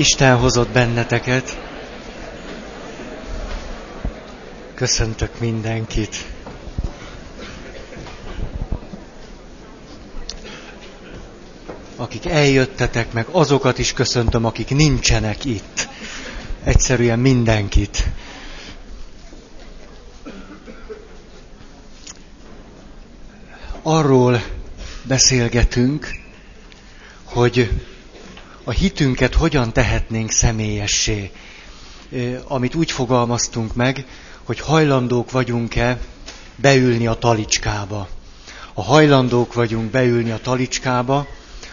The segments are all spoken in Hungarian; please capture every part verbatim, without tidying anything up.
Isten hozott benneteket. Köszöntök mindenkit. Akik eljöttetek, meg azokat is köszöntöm, akik nincsenek itt. Egyszerűen mindenkit. Arról beszélgetünk, hogy a hitünket hogyan tehetnénk személyessé, amit úgy fogalmaztunk meg, hogy hajlandók vagyunk-e beülni a talicskába. Ha hajlandók vagyunk beülni a talicskába,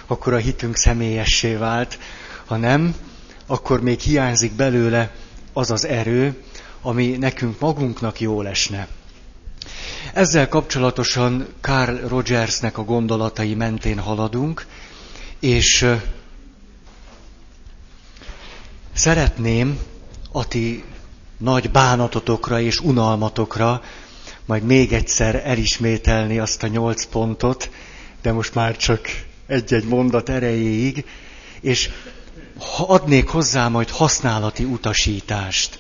akkor a hitünk személyessé vált, ha nem, akkor még hiányzik belőle az az erő, ami nekünk magunknak jól esne. Ezzel kapcsolatosan Carl Rogersnek a gondolatai mentén haladunk, és szeretném a ti nagy bánatotokra és unalmatokra majd még egyszer elismételni azt a nyolc pontot, de most már csak egy-egy mondat erejéig, és adnék hozzá majd használati utasítást.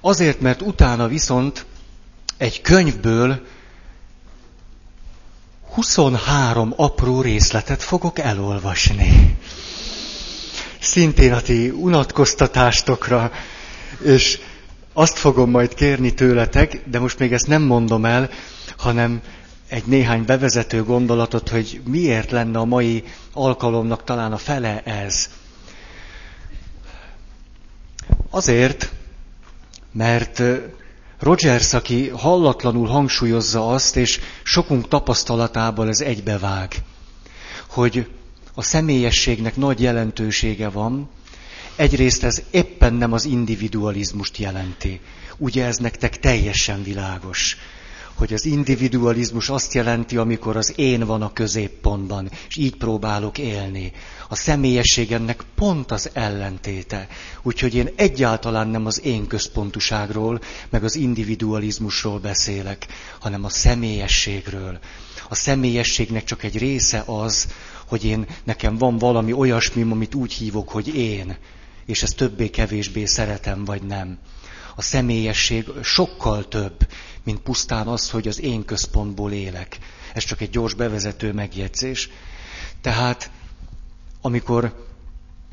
Azért, mert utána viszont egy könyvből huszonhárom apró részletet fogok elolvasni. Szintén a ti unatkoztatástokra, és azt fogom majd kérni tőletek, de most még ezt nem mondom el, hanem egy néhány bevezető gondolatot, hogy miért lenne a mai alkalomnak talán a fele ez. Azért, mert Rogers, aki hallatlanul hangsúlyozza azt, és sokunk tapasztalatával ez egybevág, hogy a személyességnek nagy jelentősége van. Egyrészt ez éppen nem az individualizmust jelenti. Ugye ez nektek teljesen világos, hogy az individualizmus azt jelenti, amikor az én van a középpontban, és így próbálok élni. A személyesség ennek pont az ellentéte. Úgyhogy én egyáltalán nem az én központúságról, meg az individualizmusról beszélek, hanem a személyességről. A személyességnek csak egy része az, hogy én, nekem van valami olyasmim, amit úgy hívok, hogy én, és ezt többé-kevésbé szeretem, vagy nem. A személyesség sokkal több, mint pusztán az, hogy az én központból élek. Ez csak egy gyors bevezető megjegyzés. Tehát, amikor,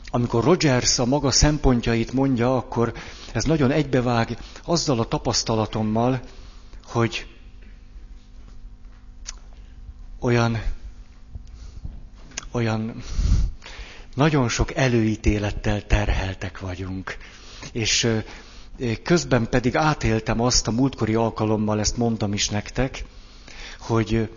amikor Rogers a maga szempontjait mondja, akkor ez nagyon egybevág azzal a tapasztalatommal, hogy olyan... olyan nagyon sok előítélettel terheltek vagyunk. És közben pedig átéltem azt, a múltkori alkalommal ezt mondtam is nektek, hogy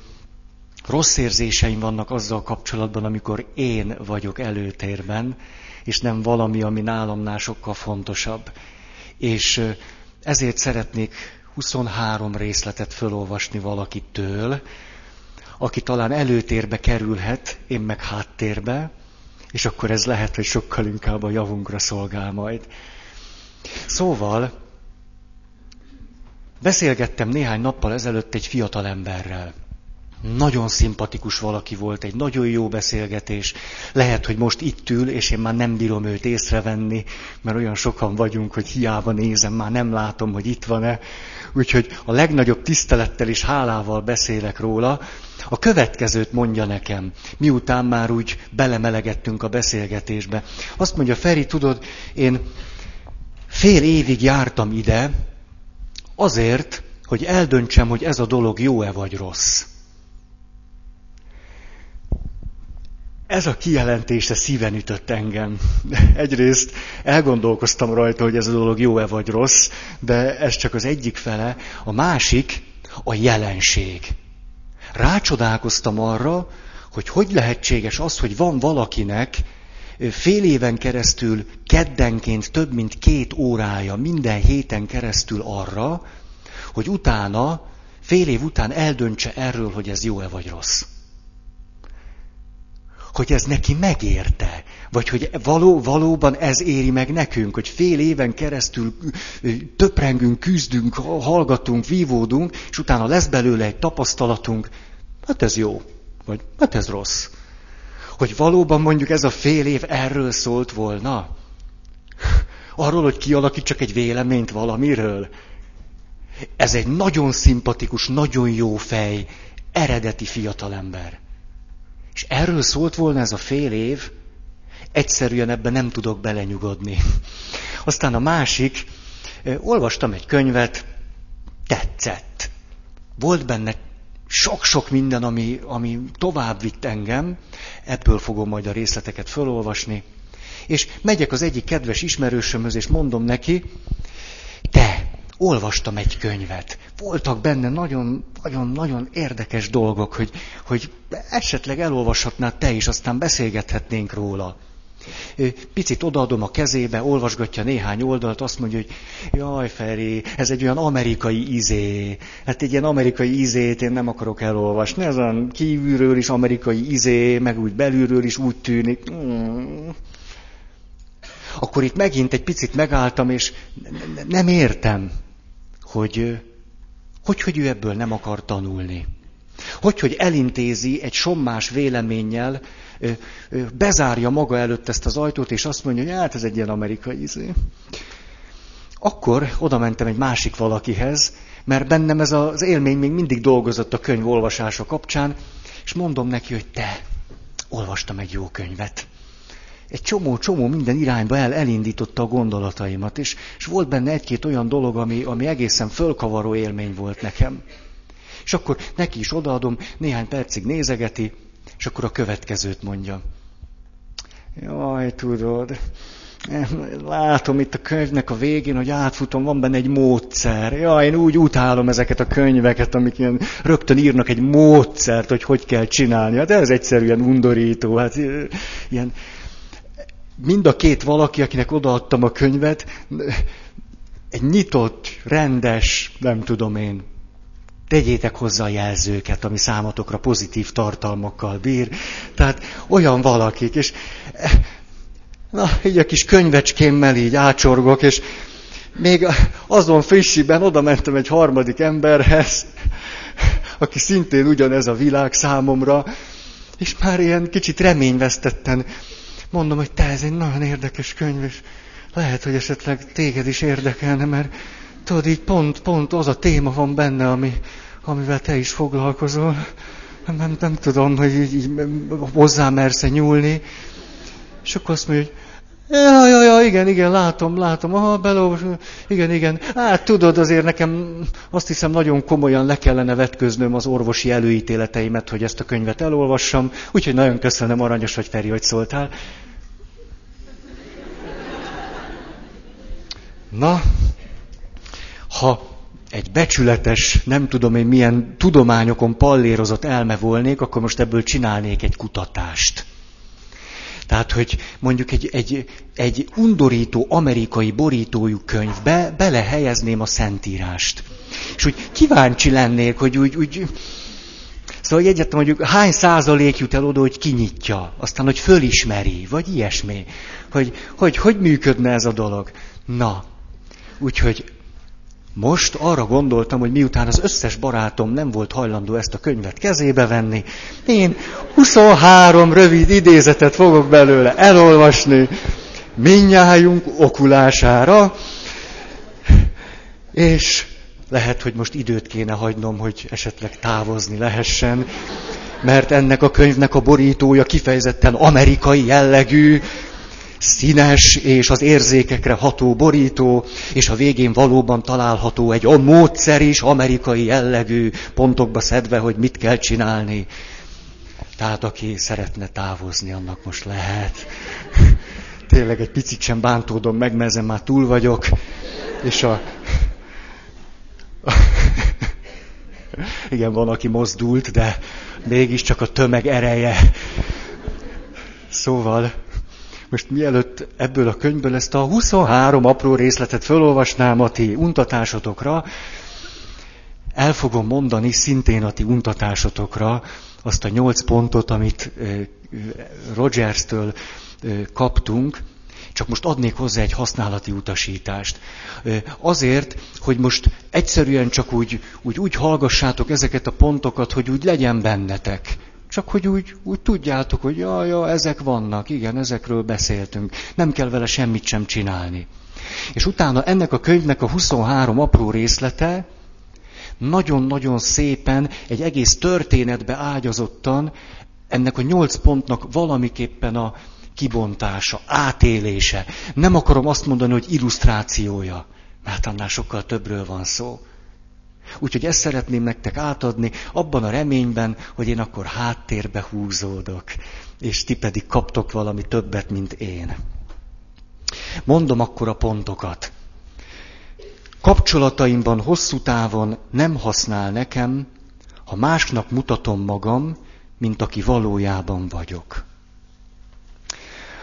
rossz érzéseim vannak azzal kapcsolatban, amikor én vagyok előtérben, és nem valami, ami nálamnál sokkal fontosabb. És ezért szeretnék huszonhárom részletet felolvasni valakitől, aki talán előtérbe kerülhet, én meg háttérbe, és akkor ez lehet, hogy sokkal inkább a javunkra szolgál majd. Szóval, beszélgettem néhány nappal ezelőtt egy fiatalemberrel. Nagyon szimpatikus valaki volt, egy nagyon jó beszélgetés. Lehet, hogy most itt ül, és én már nem bírom őt észrevenni, mert olyan sokan vagyunk, hogy hiába nézem, már nem látom, hogy itt van-e. Úgyhogy a legnagyobb tisztelettel és hálával beszélek róla. A következőt mondja nekem, miután már úgy belemelegettünk a beszélgetésbe. Azt mondja, Feri, tudod, én fél évig jártam ide azért, hogy eldöntsem, hogy ez a dolog jó-e vagy rossz. Ez a kijelentése szíven ütött engem. Egyrészt elgondolkoztam rajta, hogy ez a dolog jó-e vagy rossz, de ez csak az egyik fele. A másik a jelenség. Rácsodálkoztam arra, hogy hogy lehetséges az, hogy van valakinek fél éven keresztül keddenként több mint két órája, minden héten keresztül arra, hogy utána, fél év után eldöntse erről, hogy ez jó-e vagy rossz. Hogy ez neki megérte, vagy hogy való, valóban ez éri meg nekünk, hogy fél éven keresztül töprengünk, küzdünk, hallgatunk, vívódunk, és utána lesz belőle egy tapasztalatunk, hát ez jó, vagy hát ez rossz. Hogy valóban mondjuk ez a fél év erről szólt volna, Arról, hogy kialakít csak egy véleményt valamiről. Ez egy nagyon szimpatikus, nagyon jó fej, eredeti fiatalember. És erről szólt volna ez a fél év, egyszerűen ebben nem tudok belenyugodni. Aztán a másik, olvastam egy könyvet, tetszett. Volt benne sok-sok minden, ami, ami tovább vitt engem, ebből fogom majd a részleteket felolvasni. És megyek az egyik kedves ismerősömhöz, és mondom neki, te, olvastam egy könyvet. Voltak benne nagyon-nagyon érdekes dolgok, hogy, hogy esetleg elolvashatnád te is, aztán beszélgethetnénk róla. Picit odaadom a kezébe, olvasgatja néhány oldalt, azt mondja, hogy jaj Feri, ez egy olyan amerikai izé. Hát egy ilyen amerikai izét én nem akarok elolvasni. Ezen kívülről is amerikai izé, meg úgy belülről is úgy tűnik. Mm. Akkor itt megint egy picit megálltam, és nem értem, hogy hogy, hogy ő ebből nem akar tanulni. Hogy, hogy elintézi egy sommás véleménnyel, bezárja maga előtt ezt az ajtót, és azt mondja, hogy hát ez egy ilyen amerikai izé. Akkor oda mentem egy másik valakihez, mert bennem ez az élmény még mindig dolgozott a könyv olvasása kapcsán, és mondom neki, hogy te, olvastam egy jó könyvet. Egy csomó-csomó minden irányba el, elindította a gondolataimat, és, és volt benne egy-két olyan dolog, ami, ami egészen fölkavaró élmény volt nekem. És akkor neki is odaadom, néhány percig nézegeti, és akkor a következőt mondja. Jaj, tudod, látom itt a könyvnek a végén, hogy átfutom, van benne egy módszer. Jaj, én úgy utálom ezeket a könyveket, amik ilyen rögtön írnak egy módszert, hogy hogy kell csinálni. Hát ez egyszerűen undorító, hát ilyen... Mind a két valaki, akinek odaadtam a könyvet, egy nyitott, rendes, nem tudom én, tegyétek hozzá a jelzőket, ami számotokra pozitív tartalmakkal bír. Tehát olyan valakik, és na, így a kis könyvecskémmel így ácsorgok, és még azon frissiben oda mentem egy harmadik emberhez, aki szintén ugyanez a világ számomra, és már ilyen kicsit reményvesztetten mondom, hogy te, ez egy nagyon érdekes könyv, és lehet, hogy esetleg téged is érdekelne, mert tudod, így pont, pont az a téma van benne, ami, amivel te is foglalkozol. Nem, nem tudom, hogy így, így hozzá mersz-e nyúlni. És akkor azt mondja, hogy ja, ja, ja, igen, igen, látom, látom, aha, belolvasom, igen, igen. Hát tudod, azért nekem azt hiszem nagyon komolyan le kellene vetköznöm az orvosi előítéleteimet, hogy ezt a könyvet elolvassam, úgyhogy nagyon köszönöm, aranyos vagy Feri, hogy szóltál. Na, ha egy becsületes, nem tudom én milyen tudományokon pallérozott elme volnék, akkor most ebből csinálnék egy kutatást. Tehát, hogy mondjuk egy, egy, egy undorító amerikai borítójú könyvbe belehelyezném a Szentírást. És úgy kíváncsi lennék, hogy úgy... úgy... Szóval egyáltalán mondjuk hány százalék jut el oda, hogy kinyitja, aztán, hogy fölismeri, vagy ilyesmi. Hogy hogy, hogy működne ez a dolog? Na, úgyhogy most arra gondoltam, hogy miután az összes barátom nem volt hajlandó ezt a könyvet kezébe venni, én huszonhárom rövid idézetet fogok belőle elolvasni, mindnyájunk okulására, és lehet, hogy most időt kéne hagynom, hogy esetleg távozni lehessen, mert ennek a könyvnek a borítója kifejezetten amerikai jellegű, színes és az érzékekre ható borító, és a végén valóban található egy olyan módszer is, amerikai jellegű, pontokba szedve, hogy mit kell csinálni. Tehát aki szeretne távozni, annak most lehet. Tényleg egy picit sem bántódom meg, mert ezen már túl vagyok. És a... Igen, van, aki mozdult, de mégiscsak a tömeg ereje. Szóval... Most mielőtt ebből a könyvből ezt a huszonhárom apró részletet felolvasnám a ti untatásotokra, el fogom mondani szintén a ti untatásotokra azt a nyolc pontot, amit Rogers-től kaptunk, csak most adnék hozzá egy használati utasítást. Azért, hogy most egyszerűen csak úgy, úgy, úgy hallgassátok ezeket a pontokat, hogy úgy legyen bennetek. Csak hogy úgy, úgy tudjátok, hogy jaj, ja, ezek vannak, igen, ezekről beszéltünk. Nem kell vele semmit sem csinálni. És utána ennek a könyvnek a huszonhárom apró részlete nagyon-nagyon szépen, egy egész történetbe ágyazottan ennek a nyolc pontnak valamiképpen a kibontása, átélése. Nem akarom azt mondani, hogy illusztrációja, mert annál sokkal többről van szó. Úgyhogy ezt szeretném nektek átadni, abban a reményben, hogy én akkor háttérbe húzódok, és ti pedig kaptok valami többet, mint én. Mondom akkor a pontokat. Kapcsolataimban hosszú távon nem használ nekem, ha másnak mutatom magam, mint aki valójában vagyok.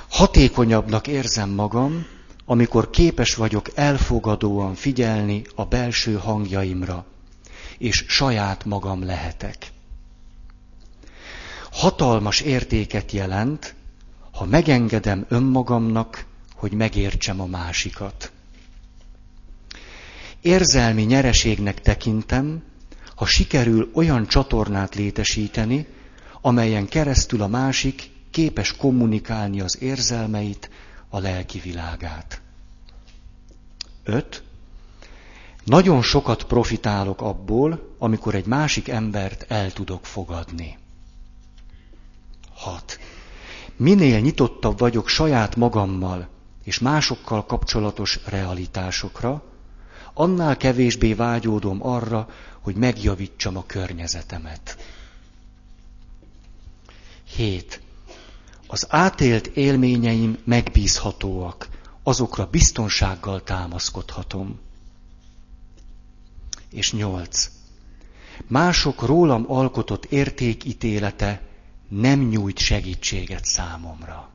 Hatékonyabbnak érzem magam, amikor képes vagyok elfogadóan figyelni a belső hangjaimra, és saját magam lehetek. Hatalmas értéket jelent, ha megengedem önmagamnak, hogy megértsem a másikat. Érzelmi nyereségnek tekintem, ha sikerül olyan csatornát létesíteni, amelyen keresztül a másik képes kommunikálni az érzelmeit, a lelki világát. öt. Nagyon sokat profitálok abból, amikor egy másik embert el tudok fogadni. hat. Minél nyitottabb vagyok saját magammal és másokkal kapcsolatos realitásokra, annál kevésbé vágyódom arra, hogy megjavítsam a környezetemet. hét. Az átélt élményeim megbízhatóak, azokra biztonsággal támaszkodhatom. És nyolc. Mások rólam alkotott értékítélete nem nyújt segítséget számomra.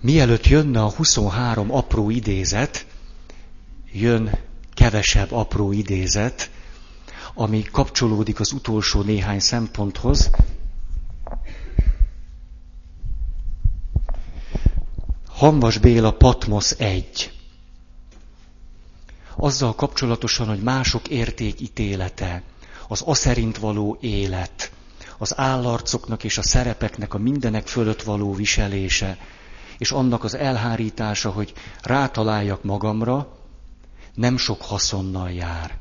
Mielőtt jönne a huszonhárom apró idézet, jön kevesebb apró idézet, ami kapcsolódik az utolsó néhány szemponthoz. Hanvas Béla, Patmosz egy. Azzal kapcsolatosan, hogy mások értékítélete, az aszerint való élet, az állarcoknak és a szerepeknek a mindenek fölött való viselése, és annak az elhárítása, hogy rátaláljak magamra, nem sok haszonnal jár.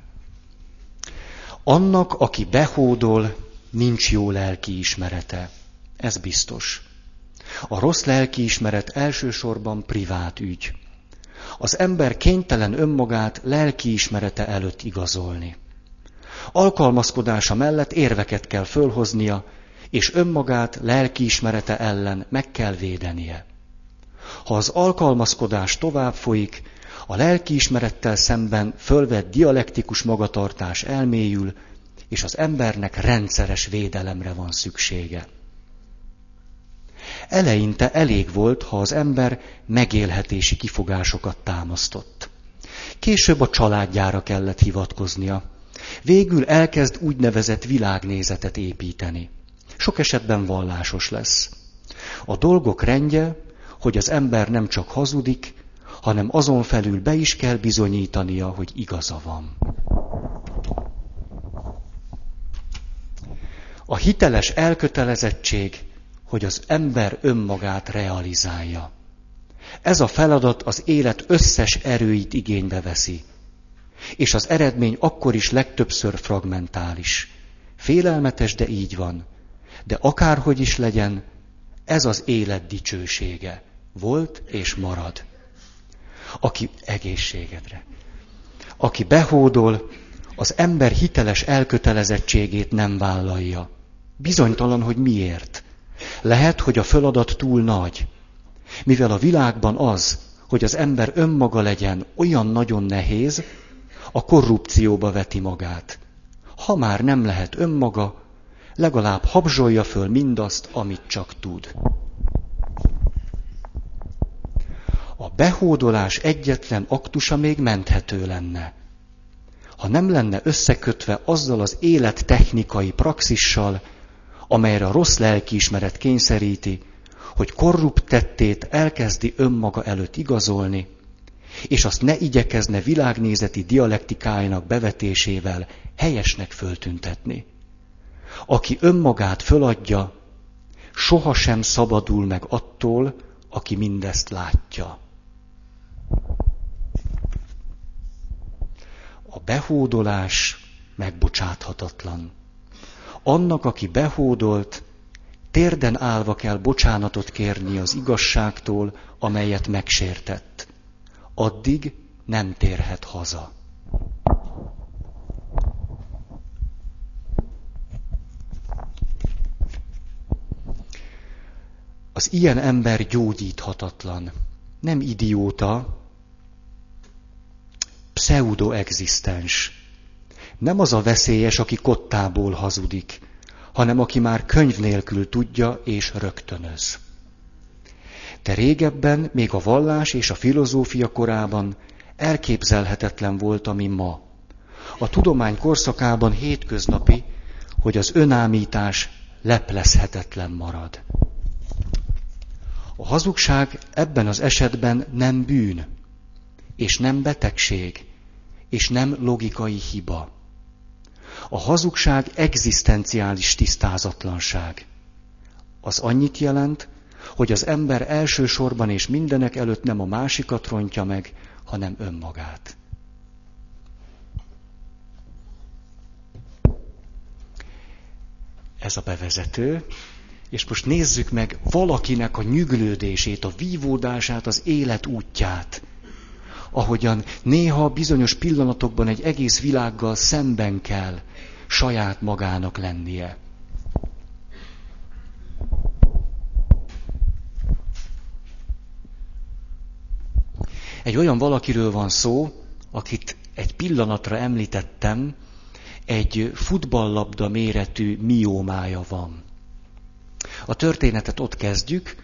Annak, aki behódol, nincs jó lelkiismerete. Ez biztos. A rossz lelkiismeret elsősorban privát ügy. Az ember kénytelen önmagát lelkiismerete előtt igazolni. Alkalmazkodása mellett érveket kell fölhoznia, és önmagát lelkiismerete ellen meg kell védenie. Ha az alkalmazkodás tovább folyik, a lelkiismerettel szemben fölvett dialektikus magatartás elmélyül, és az embernek rendszeres védelemre van szüksége. Eleinte elég volt, ha az ember megélhetési kifogásokat támasztott. Később a családjára kellett hivatkoznia. Végül elkezd úgynevezett világnézetet építeni. Sok esetben vallásos lesz. A dolgok rendje, hogy az ember nem csak hazudik, hanem azon felül be is kell bizonyítania, hogy igaza van. A hiteles elkötelezettség, hogy az ember önmagát realizálja. Ez a feladat az élet összes erőit igénybe veszi, és az eredmény akkor is legtöbbször fragmentális. Félelmetes, de így van. De akárhogy is legyen, ez az élet dicsősége. Volt és marad. Aki egészségedre. Aki behódol, az ember hiteles elkötelezettségét nem vállalja. Bizonytalan, hogy miért. Lehet, hogy a feladat túl nagy. Mivel a világban az, hogy az ember önmaga legyen, olyan nagyon nehéz, a korrupcióba veti magát. Ha már nem lehet önmaga, legalább habzsolja föl mindazt, amit csak tud. A behódolás egyetlen aktusa még menthető lenne, ha nem lenne összekötve azzal az élettechnikai praxissal, amelyre a rossz lelkiismeret kényszeríti, hogy korrupt tettét elkezdi önmaga előtt igazolni, és azt ne igyekezne világnézeti dialektikájának bevetésével helyesnek föltüntetni. Aki önmagát föladja, sohasem szabadul meg attól, aki mindezt látja. A behódolás megbocsáthatatlan. Annak, aki behódolt, térden állva kell bocsánatot kérni az igazságtól, amelyet megsértett. Addig nem térhet haza. Az ilyen ember gyógyíthatatlan. Nem idióta, pseudo-egzisztens. Nem az a veszélyes, aki kottából hazudik, hanem aki már könyv nélkül tudja és rögtönöz. De régebben, még a vallás és a filozófia korában elképzelhetetlen volt, ami ma. A tudomány korszakában hétköznapi, hogy az önámítás leplezhetetlen marad. A hazugság ebben az esetben nem bűn, és nem betegség, és nem logikai hiba. A hazugság egzisztenciális tisztázatlanság. Az annyit jelent, hogy az ember elsősorban és mindenek előtt nem a másikat rontja meg, hanem önmagát. Ez a bevezető. És most nézzük meg valakinek a nyüglődését, a vívódását, az élet útját. Ahogyan néha bizonyos pillanatokban egy egész világgal szemben kell saját magának lennie. Egy olyan valakiről van szó, akit egy pillanatra említettem, egy futballlabda méretű miómája van. A történetet ott kezdjük,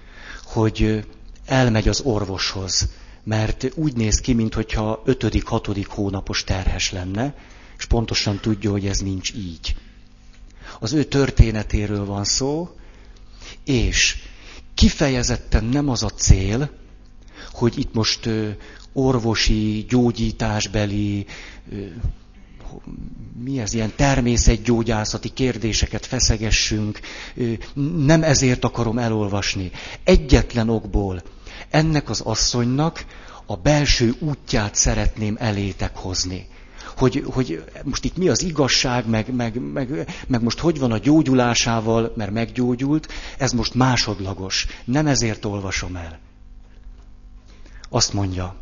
hogy elmegy az orvoshoz, mert úgy néz ki, mintha ötödik-hatodik hónapos terhes lenne, és pontosan tudja, hogy ez nincs így. Az ő történetéről van szó, és kifejezetten nem az a cél, hogy itt most orvosi, gyógyításbeli, mi ez, ilyen természetgyógyászati kérdéseket feszegessünk, nem ezért akarom elolvasni. Egyetlen okból ennek az asszonynak a belső útját szeretném elétek hozni. Hogy, hogy most itt mi az igazság, meg, meg, meg, meg most hogy van a gyógyulásával, mert meggyógyult, ez most másodlagos. Nem ezért olvasom el. Azt mondja,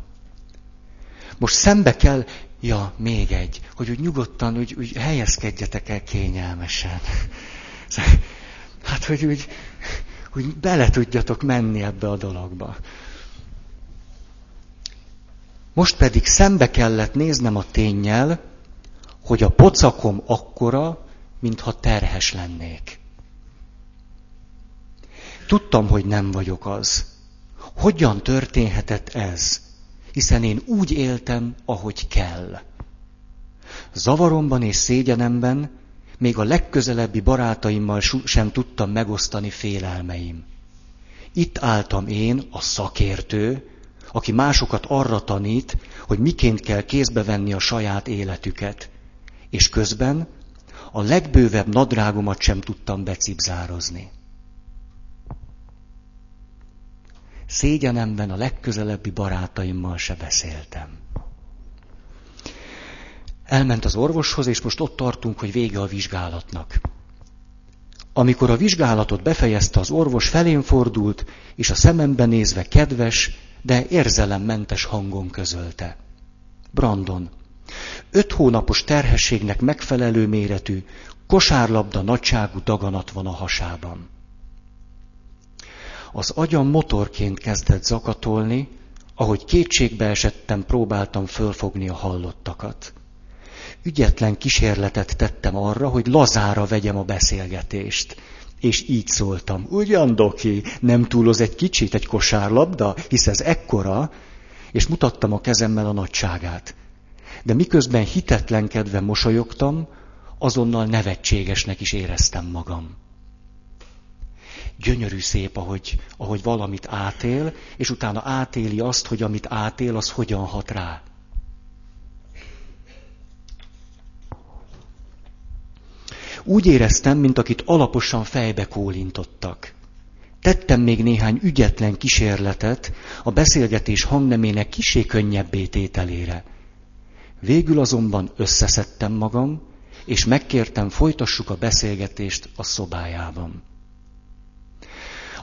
most szembe kell, ja, még egy, hogy úgy nyugodtan, úgy, úgy helyezkedjetek el kényelmesen. Hát, hogy úgy, úgy bele tudjatok menni ebbe a dologba. Most pedig szembe kellett néznem a ténnyel, hogy a pocakom akkora, mintha terhes lennék. Tudtam, hogy nem vagyok az. Hogyan történhetett ez? Hiszen én úgy éltem, ahogy kell. Zavaromban és szégyenemben még a legközelebbi barátaimmal sem tudtam megosztani félelmeim. Itt álltam én, a szakértő, aki másokat arra tanít, hogy miként kell kézbe venni a saját életüket, és közben a legbővebb nadrágomat sem tudtam becipzározni. Szégyenemben a legközelebbi barátaimmal se beszéltem. Elment az orvoshoz, és most ott tartunk, hogy vége a vizsgálatnak. Amikor a vizsgálatot befejezte, az orvos felém fordult, és a szemembe nézve kedves, de érzelemmentes hangon közölte. Brandon, öt hónapos terhességnek megfelelő méretű, kosárlabda nagyságú daganat van a hasában. Az agyam motorként kezdett zakatolni, ahogy kétségbe esettem, próbáltam fölfogni a hallottakat. Ügyetlen kísérletet tettem arra, hogy lazára vegyem a beszélgetést. És így szóltam, ugyan doki, nem túloz egy kicsit egy kosárlabda, hisz ez ekkora, és mutattam a kezemmel a nagyságát. De miközben hitetlenkedve mosolyogtam, azonnal nevetségesnek is éreztem magam. Gyönyörű szép, ahogy, ahogy valamit átél, és utána átéli azt, hogy amit átél, az hogyan hat rá. Úgy éreztem, mint akit alaposan fejbe kólintottak. Tettem még néhány ügyetlen kísérletet a beszélgetés hangnemének kissé könnyebbé tételére. Végül azonban összeszedtem magam, és megkértem, folytassuk a beszélgetést a szobájában.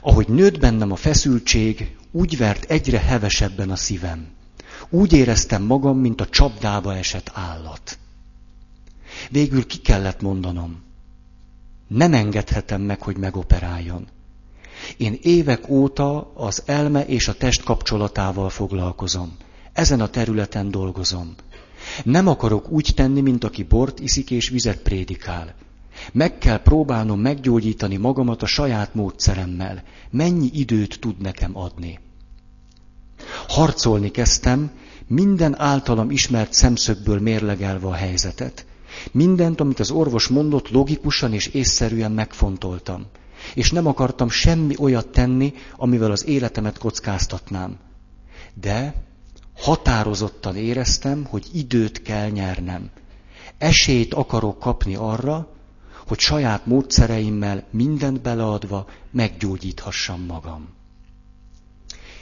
Ahogy nőtt bennem a feszültség, úgy vert egyre hevesebben a szívem. Úgy éreztem magam, mint a csapdába esett állat. Végül ki kellett mondanom. Nem engedhetem meg, hogy megoperáljon. Én évek óta az elme és a test kapcsolatával foglalkozom. Ezen a területen dolgozom. Nem akarok úgy tenni, mint aki bort iszik és vizet prédikál. Meg kell próbálnom meggyógyítani magamat a saját módszeremmel. Mennyi időt tud nekem adni? Harcolni kezdtem, minden általam ismert szemszögből mérlegelve a helyzetet. Mindent, amit az orvos mondott, logikusan és észszerűen megfontoltam. És nem akartam semmi olyat tenni, amivel az életemet kockáztatnám. De határozottan éreztem, hogy időt kell nyernem. Esélyt akarok kapni arra, hogy saját módszereimmel mindent beleadva meggyógyíthassam magam.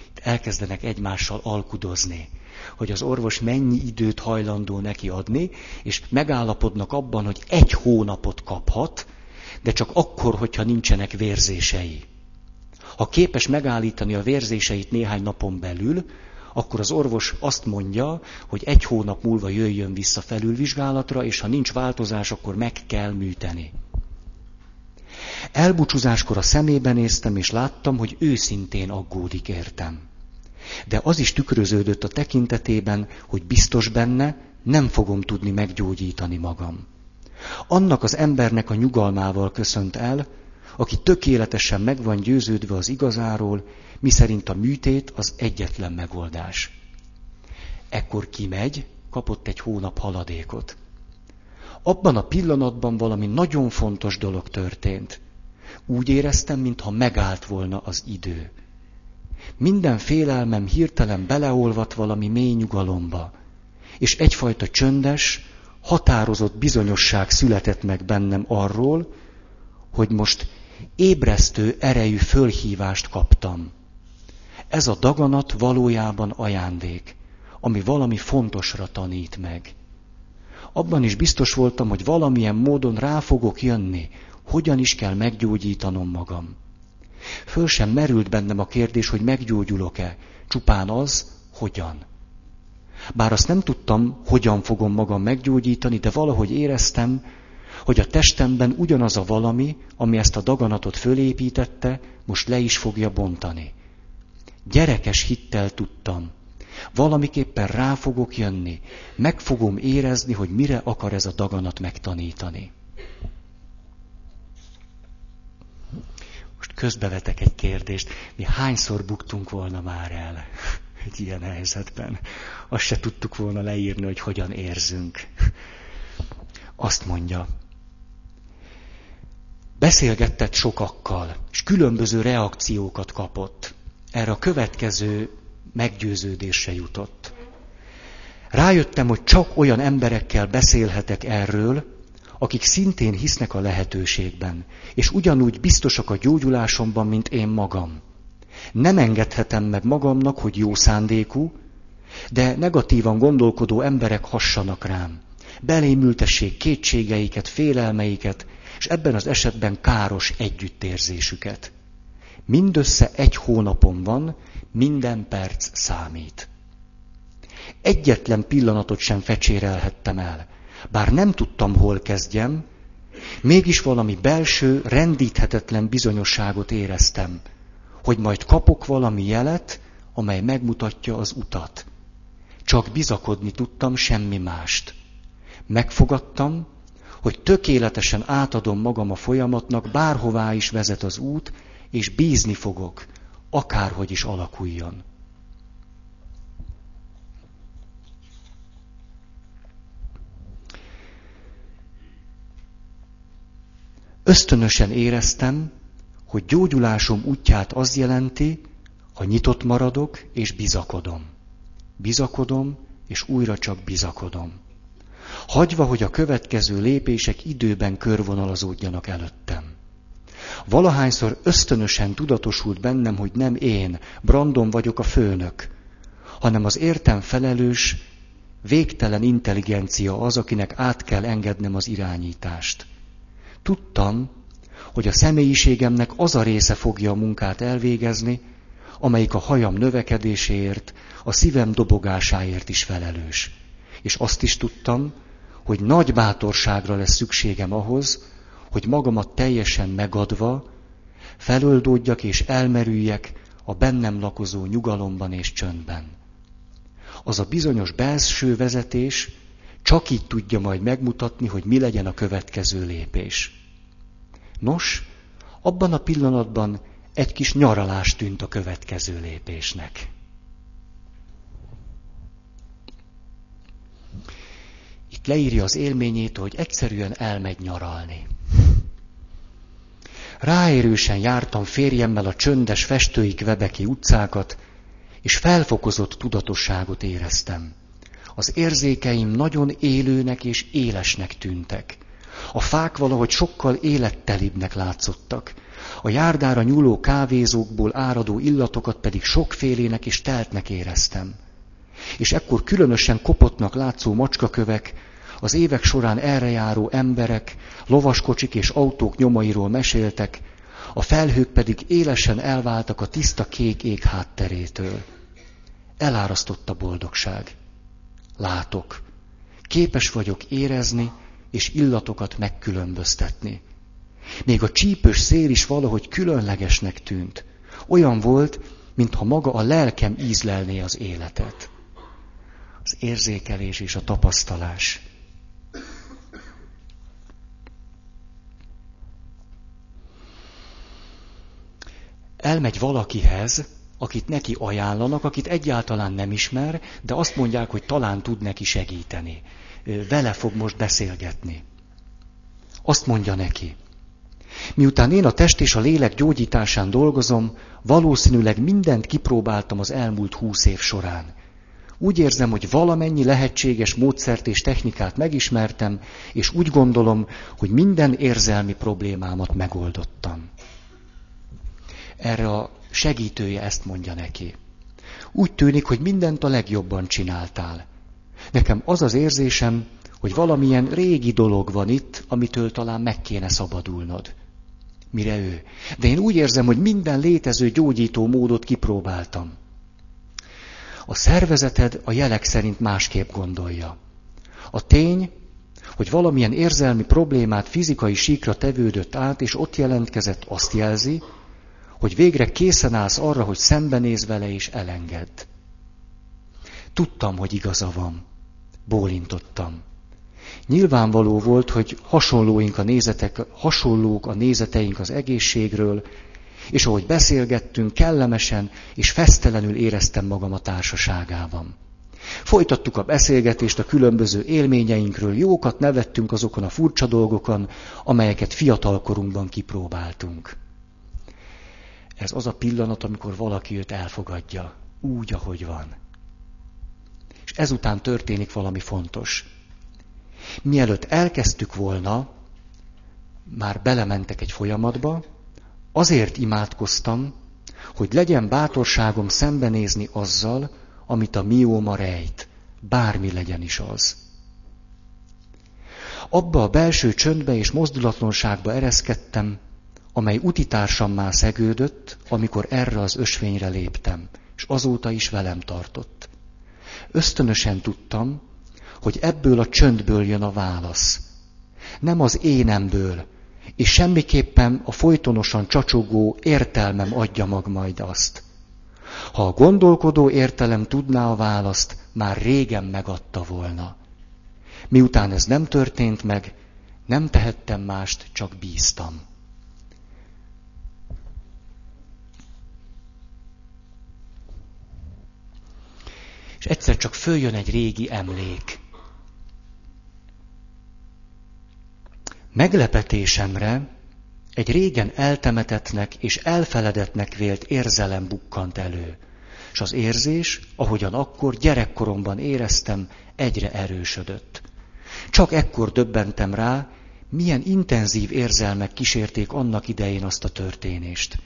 Itt elkezdenek egymással alkudozni, hogy az orvos mennyi időt hajlandó neki adni, és megállapodnak abban, hogy egy hónapot kaphat, de csak akkor, hogyha nincsenek vérzései. Ha képes megállítani a vérzéseit néhány napon belül, akkor az orvos azt mondja, hogy egy hónap múlva jöjjön vissza felülvizsgálatra, és ha nincs változás, akkor meg kell műteni. Elbúcsúzáskor a szemébe néztem, és láttam, hogy őszintén aggódik értem. De az is tükröződött a tekintetében, hogy biztos benne, nem fogom tudni meggyógyítani magam. Annak az embernek a nyugalmával köszönt el, aki tökéletesen meg van győződve az igazáról, miszerint a műtét az egyetlen megoldás. Ekkor kimegy, kapott egy hónap haladékot. Abban a pillanatban valami nagyon fontos dolog történt. Úgy éreztem, mintha megállt volna az idő. Minden félelmem hirtelen beleolvadt valami mély nyugalomba, és egyfajta csöndes, határozott bizonyosság született meg bennem arról, hogy most ébresztő erejű fölhívást kaptam. Ez a daganat valójában ajándék, ami valami fontosra tanít meg. Abban is biztos voltam, hogy valamilyen módon rá fogok jönni, hogyan is kell meggyógyítanom magam. Föl sem merült bennem a kérdés, hogy meggyógyulok-e, csupán az, hogyan. Bár azt nem tudtam, hogyan fogom magam meggyógyítani, de valahogy éreztem, hogy a testemben ugyanaz a valami, ami ezt a daganatot fölépítette, most le is fogja bontani. Gyerekes hittel tudtam. Valamiképpen rá fogok jönni, meg fogom érezni, hogy mire akar ez a daganat megtanítani. Most közbevetek egy kérdést. Mi hányszor buktunk volna már el egy ilyen helyzetben? Azt se tudtuk volna leírni, hogy hogyan érzünk. Azt mondja, beszélgetett sokakkal, és különböző reakciókat kapott. Erre a következő meggyőződésre jutott. Rájöttem, hogy csak olyan emberekkel beszélhetek erről, akik szintén hisznek a lehetőségben, és ugyanúgy biztosak a gyógyulásomban, mint én magam. Nem engedhetem meg magamnak, hogy jó szándékú, de negatívan gondolkodó emberek hassanak rám. Belém ültessék kétségeiket, félelmeiket, és ebben az esetben káros együttérzésüket. Mindössze egy hónapom van, minden perc számít. Egyetlen pillanatot sem fecsérelhettem el, bár nem tudtam, hol kezdjem, mégis valami belső, rendíthetetlen bizonyosságot éreztem, hogy majd kapok valami jelet, amely megmutatja az utat. Csak bizakodni tudtam, semmi mást. Megfogadtam, hogy tökéletesen átadom magam a folyamatnak, bárhová is vezet az út, és bízni fogok, akárhogy is alakuljon. Ösztönösen éreztem, hogy gyógyulásom útját az jelenti, ha nyitott maradok és bizakodom. Bizakodom, és újra csak bizakodom. Hagyva, hogy a következő lépések időben körvonalazódjanak előttem. Valahányszor ösztönösen tudatosult bennem, hogy nem én, Brandon vagyok a főnök, hanem az értem felelős, végtelen intelligencia az, akinek át kell engednem az irányítást. Tudtam, hogy a személyiségemnek az a része fogja a munkát elvégezni, amelyik a hajam növekedéséért, a szívem dobogásáért is felelős. És azt is tudtam, hogy nagy bátorságra lesz szükségem ahhoz, hogy magamat teljesen megadva felöldódjak és elmerüljek a bennem lakozó nyugalomban és csöndben. Az a bizonyos belső vezetés csak így tudja majd megmutatni, hogy mi legyen a következő lépés. Nos, abban a pillanatban egy kis nyaralás tűnt a következő lépésnek. Itt leírja az élményét, hogy egyszerűen elmegy nyaralni. Ráérősen jártam férjemmel a csöndes festői kvebeki utcákat, és felfokozott tudatosságot éreztem. Az érzékeim nagyon élőnek és élesnek tűntek. A fák valahogy sokkal élettelibbnek látszottak. A járdára nyúló kávézókból áradó illatokat pedig sokfélének és teltnek éreztem. És ekkor különösen kopottnak látszó macskakövek, az évek során errejáró emberek, lovaskocsik és autók nyomairól meséltek, a felhők pedig élesen elváltak a tiszta kék ég hátterétől. Elárasztott a boldogság. Látok. Képes vagyok érezni és illatokat megkülönböztetni. Még a csípős szél is valahogy különlegesnek tűnt. Olyan volt, mintha maga a lelkem ízlelné az életet. Az érzékelés és a tapasztalás. Elmegy valakihez, akit neki ajánlanak, akit egyáltalán nem ismer, de azt mondják, hogy talán tud neki segíteni. Vele fog most beszélgetni. Azt mondja neki. Miután én a test és a lélek gyógyításán dolgozom, valószínűleg mindent kipróbáltam az elmúlt húsz év során. Úgy érzem, hogy valamennyi lehetséges módszert és technikát megismertem, és úgy gondolom, hogy minden érzelmi problémámat megoldottam. Erre a segítője ezt mondja neki. Úgy tűnik, hogy mindent a legjobban csináltál. Nekem az az érzésem, hogy valamilyen régi dolog van itt, amitől talán meg kéne szabadulnod. Mire ő? De én úgy érzem, hogy minden létező gyógyító módot kipróbáltam. A szervezeted a jelek szerint másképp gondolja. A tény, hogy valamilyen érzelmi problémát fizikai síkra tevődött át, és ott jelentkezett, azt jelzi, hogy végre készen állsz arra, hogy szembenézz vele és elengedd. Tudtam, hogy igaza van. Bólintottam. Nyilvánvaló volt, hogy hasonlóink a nézetek, hasonlók a nézeteink az egészségről, és ahogy beszélgettünk, kellemesen és fesztelenül éreztem magam a társaságában. Folytattuk a beszélgetést a különböző élményeinkről, jókat nevettünk azokon a furcsa dolgokon, amelyeket fiatalkorunkban kipróbáltunk. Ez az a pillanat, amikor valaki őt elfogadja, úgy, ahogy van. És ezután történik valami fontos. Mielőtt elkezdtük volna, már belementek egy folyamatba, azért imádkoztam, hogy legyen bátorságom szembenézni azzal, amit a mióma rejt, bármi legyen is az. Abba a belső csöndbe és mozdulatlanságba ereszkedtem, amely utitársam szegődött, amikor erre az ösvényre léptem, és azóta is velem tartott. Ösztönösen tudtam, hogy ebből a csöndből jön a válasz. Nem az énemből, és semmiképpen a folytonosan csacsogó értelmem adja mag majd azt. Ha a gondolkodó értelem tudná a választ, már régen megadta volna. Miután ez nem történt meg, nem tehettem mást, csak bíztam. És egyszer csak följön egy régi emlék. Meglepetésemre egy régen eltemetettnek és elfeledetnek vélt érzelem bukkant elő, és az érzés, ahogyan akkor gyerekkoromban éreztem, egyre erősödött. Csak ekkor döbbentem rá, milyen intenzív érzelmek kísérték annak idején azt a történést.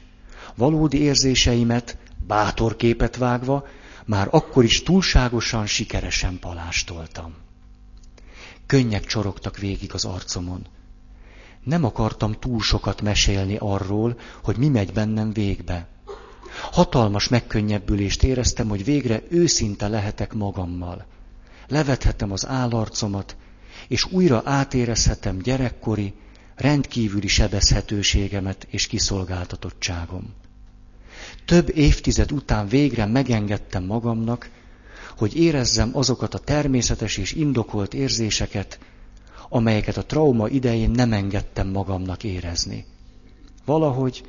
Valódi érzéseimet, bátor képet vágva, már akkor is túlságosan sikeresen palástoltam. Könnyek csorogtak végig az arcomon. Nem akartam túl sokat mesélni arról, hogy mi megy bennem végbe. Hatalmas megkönnyebbülést éreztem, hogy végre őszinte lehetek magammal. Levethetem az állarcomat, és újra átérezhetem gyerekkori, rendkívüli sebezhetőségemet és kiszolgáltatottságom. Több évtized után végre megengedtem magamnak, hogy érezzem azokat a természetes és indokolt érzéseket, amelyeket a trauma idején nem engedtem magamnak érezni. Valahogy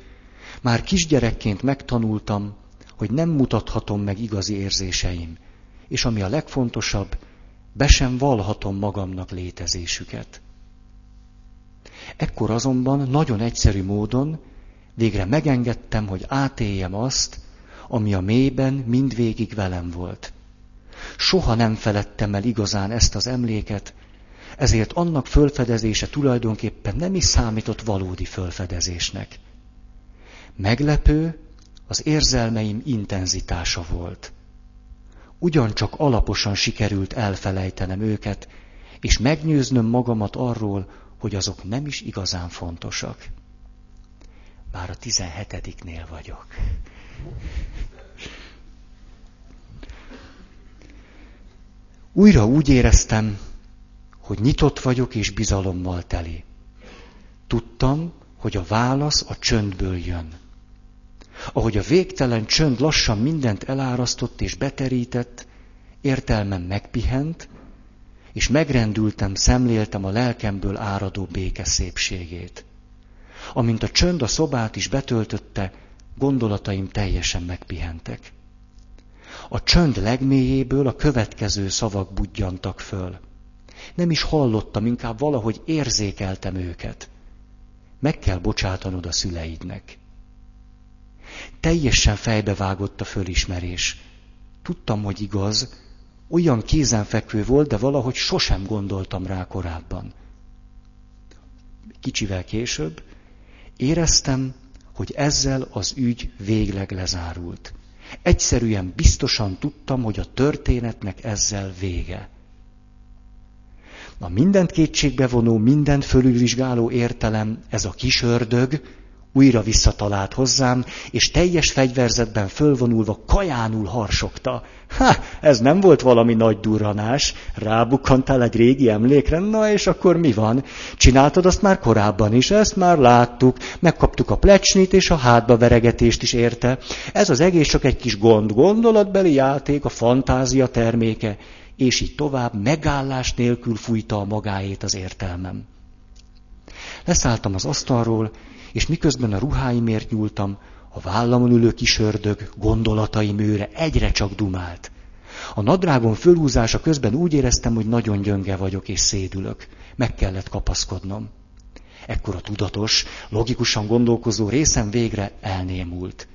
már kisgyerekként megtanultam, hogy nem mutathatom meg igazi érzéseim, és ami a legfontosabb, be sem vallhatom magamnak létezésüket. Ekkor azonban nagyon egyszerű módon végre megengedtem, hogy átéljem azt, ami a mélyben mindvégig velem volt. Soha nem feledtem el igazán ezt az emléket, ezért annak fölfedezése tulajdonképpen nem is számított valódi fölfedezésnek. Meglepő, az érzelmeim intenzitása volt. Ugyancsak alaposan sikerült elfelejtenem őket, és megnyőznöm magamat arról, hogy azok nem is igazán fontosak. Már a tizenhetediknél vagyok. Újra úgy éreztem, hogy nyitott vagyok és bizalommal teli. Tudtam, hogy a válasz a csöndből jön. Ahogy a végtelen csönd lassan mindent elárasztott és beterített, értelmem megpihent, és megrendültem, szemléltem a lelkemből áradó béke szépségét. Amint a csönd a szobát is betöltötte, gondolataim teljesen megpihentek. A csönd legmélyéből a következő szavak budjantak föl. Nem is hallottam, inkább valahogy érzékeltem őket. Meg kell bocsátanod a szüleidnek. Teljesen fejbevágott a fölismerés. Tudtam, hogy igaz, olyan kézenfekvő volt, de valahogy sosem gondoltam rá korábban. Kicsivel később éreztem, hogy ezzel az ügy végleg lezárult. Egyszerűen biztosan tudtam, hogy a történetnek ezzel vége. A mindent kétségbe vonó, mindent fölülvizsgáló értelem, ez a kis ördög, újra visszatalált hozzám, és teljes fegyverzetben fölvonulva kajánul harsogta. Ha, ez nem volt valami nagy durranás, rábukkantál egy régi emlékre, na és akkor mi van? Csináltad azt már korábban is, ezt már láttuk, megkaptuk a plecsnit és a hátba veregetést is érte. Ez az egész csak egy kis gond, gondolatbeli játék, a fantázia terméke, és így tovább megállás nélkül fújta a magáét az értelmem. Leszálltam az asztalról, és miközben a ruháimért nyúltam, a vállamon ülő kis ördög gondolataim őre egyre csak dumált. A nadrágom fölhúzása közben úgy éreztem, hogy nagyon gyönge vagyok és szédülök. Meg kellett kapaszkodnom. Ekkor a tudatos, logikusan gondolkozó részem végre elnémult.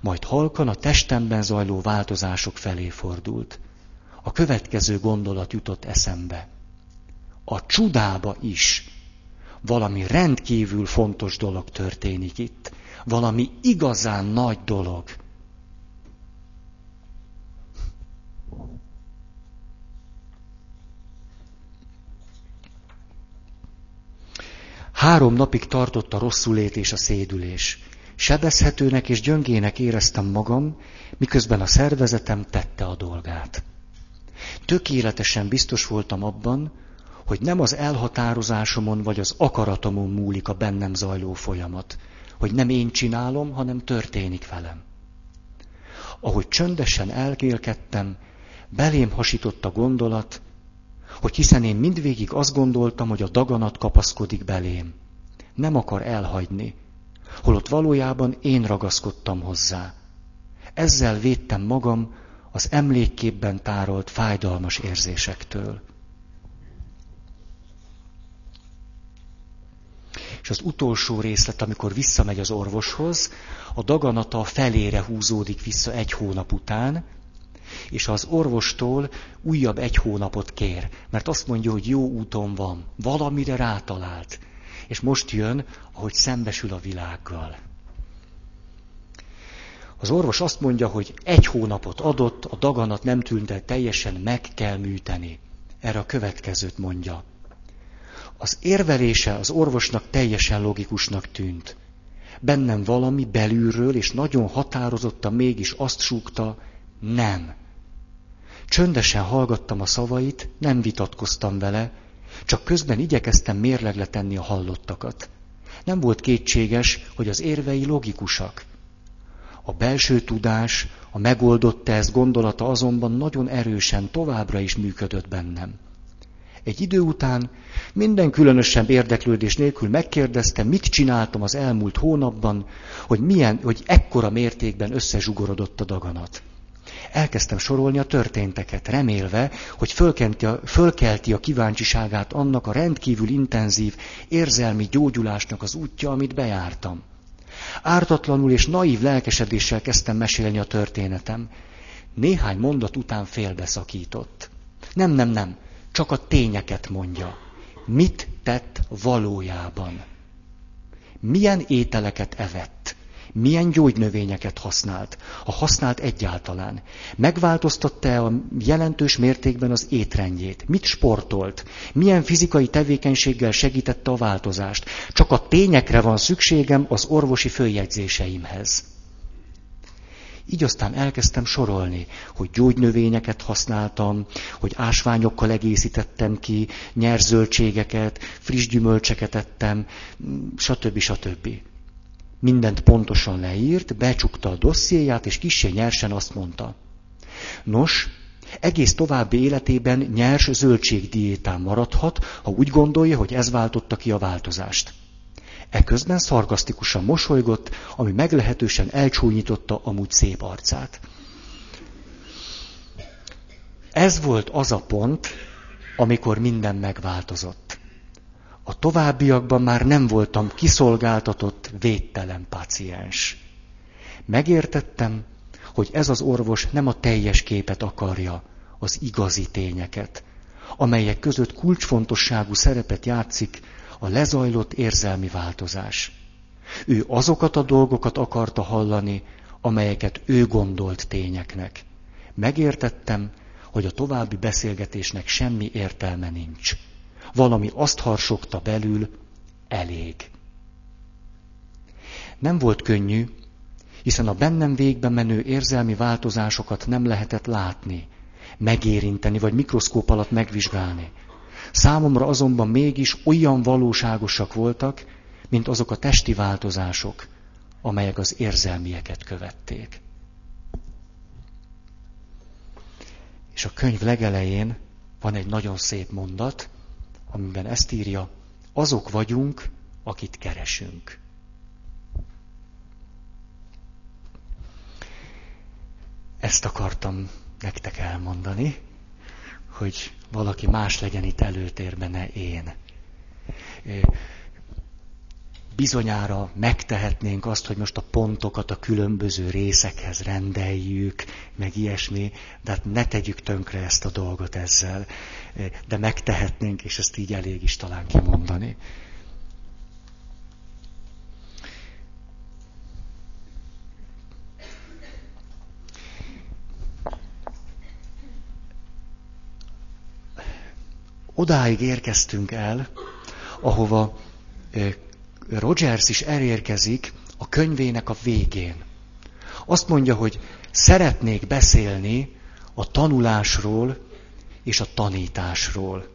Majd halkan a testemben zajló változások felé fordult. A következő gondolat jutott eszembe. A csudába is! Valami rendkívül fontos dolog történik itt. Valami igazán nagy dolog. Három napig tartott a rosszulét és a szédülés. Sebezhetőnek és gyöngének éreztem magam, miközben a szervezetem tette a dolgát. Tökéletesen biztos voltam abban, hogy nem az elhatározásomon vagy az akaratomon múlik a bennem zajló folyamat, hogy nem én csinálom, hanem történik velem. Ahogy csöndesen elkélkedtem, belém hasított a gondolat, hogy hiszen én mindvégig azt gondoltam, hogy a daganat kapaszkodik belém. Nem akar elhagyni, holott valójában én ragaszkodtam hozzá. Ezzel védtem magam az emlékképben tárolt fájdalmas érzésektől. És az utolsó részlet, amikor visszamegy az orvoshoz, a daganata felére húzódik vissza egy hónap után, és ha az orvostól újabb egy hónapot kér, mert azt mondja, hogy jó úton van, valamire rátalált, és most jön, ahogy szembesül a világgal. Az orvos azt mondja, hogy egy hónapot adott, a daganat nem tűnt el teljesen, meg kell műteni. Erre a következőt mondja. Az érvelése az orvosnak teljesen logikusnak tűnt. Bennem valami belülről, és nagyon határozottan mégis azt súgta, nem. Csöndesen hallgattam a szavait, nem vitatkoztam vele, csak közben igyekeztem mérlegre tenni a hallottakat. Nem volt kétséges, hogy az érvei logikusak. A belső tudás, a megoldott teszt gondolata azonban nagyon erősen továbbra is működött bennem. Egy idő után minden különösebb érdeklődés nélkül megkérdeztem, mit csináltam az elmúlt hónapban, hogy, milyen, hogy ekkora mértékben összezsugorodott a daganat. Elkezdtem sorolni a történteket, remélve, hogy fölkelti a, fölkelti a kíváncsiságát annak a rendkívül intenzív érzelmi gyógyulásnak az útja, amit bejártam. Ártatlanul és naív lelkesedéssel kezdtem mesélni a történetem. Néhány mondat után félbeszakított. Nem, nem, nem, csak a tényeket mondja. Mit tett valójában? Milyen ételeket evett? Milyen gyógynövényeket használt? Ha használt egyáltalán? Megváltoztatta-e a jelentős mértékben az étrendjét? Mit sportolt? Milyen fizikai tevékenységgel segítette a változást? Csak a tényekre van szükségem az orvosi följegyzéseimhez. Így aztán elkezdtem sorolni, hogy gyógynövényeket használtam, hogy ásványokkal egészítettem ki, nyers zöldségeket, friss gyümölcseket ettem, stb. Stb. Mindent pontosan leírt, becsukta a dossziéját, és kissé nyersen azt mondta. Nos, egész további életében nyers zöldségdiétán maradhat, ha úgy gondolja, hogy ez váltotta ki a változást. Eközben szarkasztikusan mosolygott, ami meglehetősen elcsúnyította amúgy szép arcát. Ez volt az a pont, amikor minden megváltozott. A továbbiakban már nem voltam kiszolgáltatott, védtelen páciens. Megértettem, hogy ez az orvos nem a teljes képet akarja, az igazi tényeket, amelyek között kulcsfontosságú szerepet játszik a lezajlott érzelmi változás. Ő azokat a dolgokat akarta hallani, amelyeket ő gondolt tényeknek. Megértettem, hogy a további beszélgetésnek semmi értelme nincs. Valami azt harsogta belül, elég. Nem volt könnyű, hiszen a bennem végbe menő érzelmi változásokat nem lehetett látni, megérinteni vagy mikroszkóp alatt megvizsgálni. Számomra azonban mégis olyan valóságosak voltak, mint azok a testi változások, amelyek az érzelmieket követték. És a könyv legelején van egy nagyon szép mondat, amiben ezt írja, azok vagyunk, akit keresünk. Ezt akartam nektek elmondani, hogy valaki más legyen itt előtérben, ne én. Bizonyára megtehetnénk azt, hogy most a pontokat a különböző részekhez rendeljük, meg ilyesmi, de hát ne tegyük tönkre ezt a dolgot ezzel. De megtehetnénk, és ezt így elég is talán kimondani. Odáig érkeztünk el, ahova Rogers is elérkezik a könyvének a végén. Azt mondja, hogy szeretnék beszélni a tanulásról és a tanításról.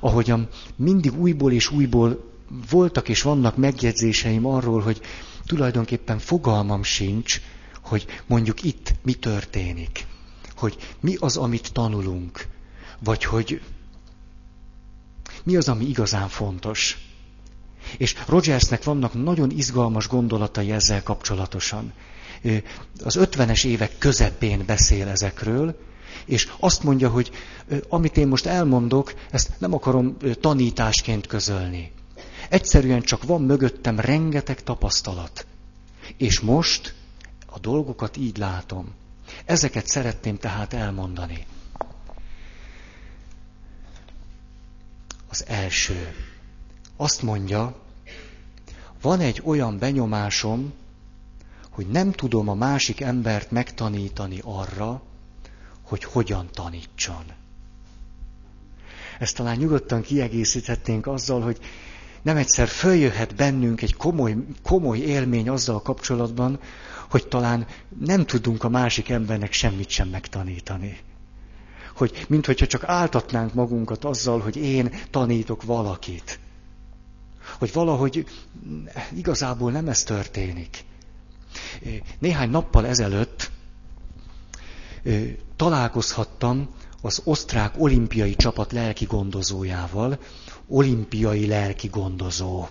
Ahogyan mindig újból és újból voltak és vannak megjegyzéseim arról, hogy tulajdonképpen fogalmam sincs, hogy mondjuk itt mi történik, hogy mi az, amit tanulunk, vagy hogy mi az, ami igazán fontos. És Rogersnek vannak nagyon izgalmas gondolatai ezzel kapcsolatosan. Az ötvenes évek közepén beszél ezekről, és azt mondja, hogy amit én most elmondok, ezt nem akarom tanításként közölni. Egyszerűen csak van mögöttem rengeteg tapasztalat. És most a dolgokat így látom. Ezeket szeretném tehát elmondani. Az első. Azt mondja, van egy olyan benyomásom, hogy nem tudom a másik embert megtanítani arra, hogy hogyan tanítson. Ezt talán nyugodtan kiegészíthetnénk azzal, hogy nem egyszer följöhet bennünk egy komoly, komoly élmény azzal kapcsolatban, hogy talán nem tudunk a másik embernek semmit sem megtanítani. Hogy minthogyha csak áltatnánk magunkat azzal, hogy én tanítok valakit. Hogy valahogy igazából nem ez történik. Néhány nappal ezelőtt találkozhattam az osztrák olimpiai csapat lelkigondozójával, olimpiai lelkigondozó.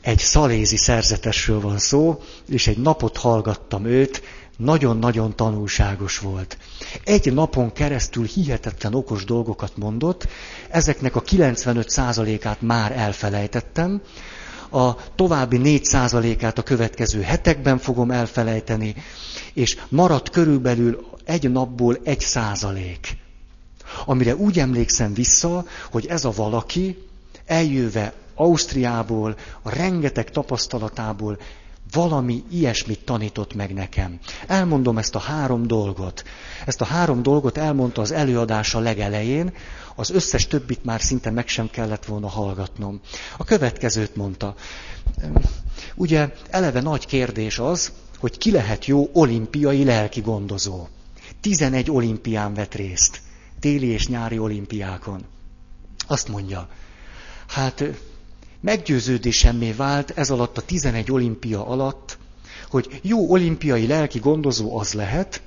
Egy szalézi szerzetesről van szó, és egy napot hallgattam őt, nagyon-nagyon tanulságos volt. Egy napon keresztül hihetetlen okos dolgokat mondott, ezeknek a kilencvenöt százalékát már elfelejtettem, a további négy százalékát a következő hetekben fogom elfelejteni, és maradt körülbelül egy napból egy százalék. Amire úgy emlékszem vissza, hogy ez a valaki eljöve Ausztriából, a rengeteg tapasztalatából valami ilyesmit tanított meg nekem. Elmondom ezt a három dolgot. Ezt a három dolgot elmondta az előadása legelején, az összes többit már szinte meg sem kellett volna hallgatnom. A következőt mondta. Ugye eleve nagy kérdés az, hogy ki lehet jó olimpiai lelkigondozó. tizenegy olimpián vett részt. Téli és nyári olimpiákon. Azt mondja, hát meggyőződésemmé vált ez alatt a tizenegy olimpia alatt, hogy jó olimpiai lelki gondozó az lehet,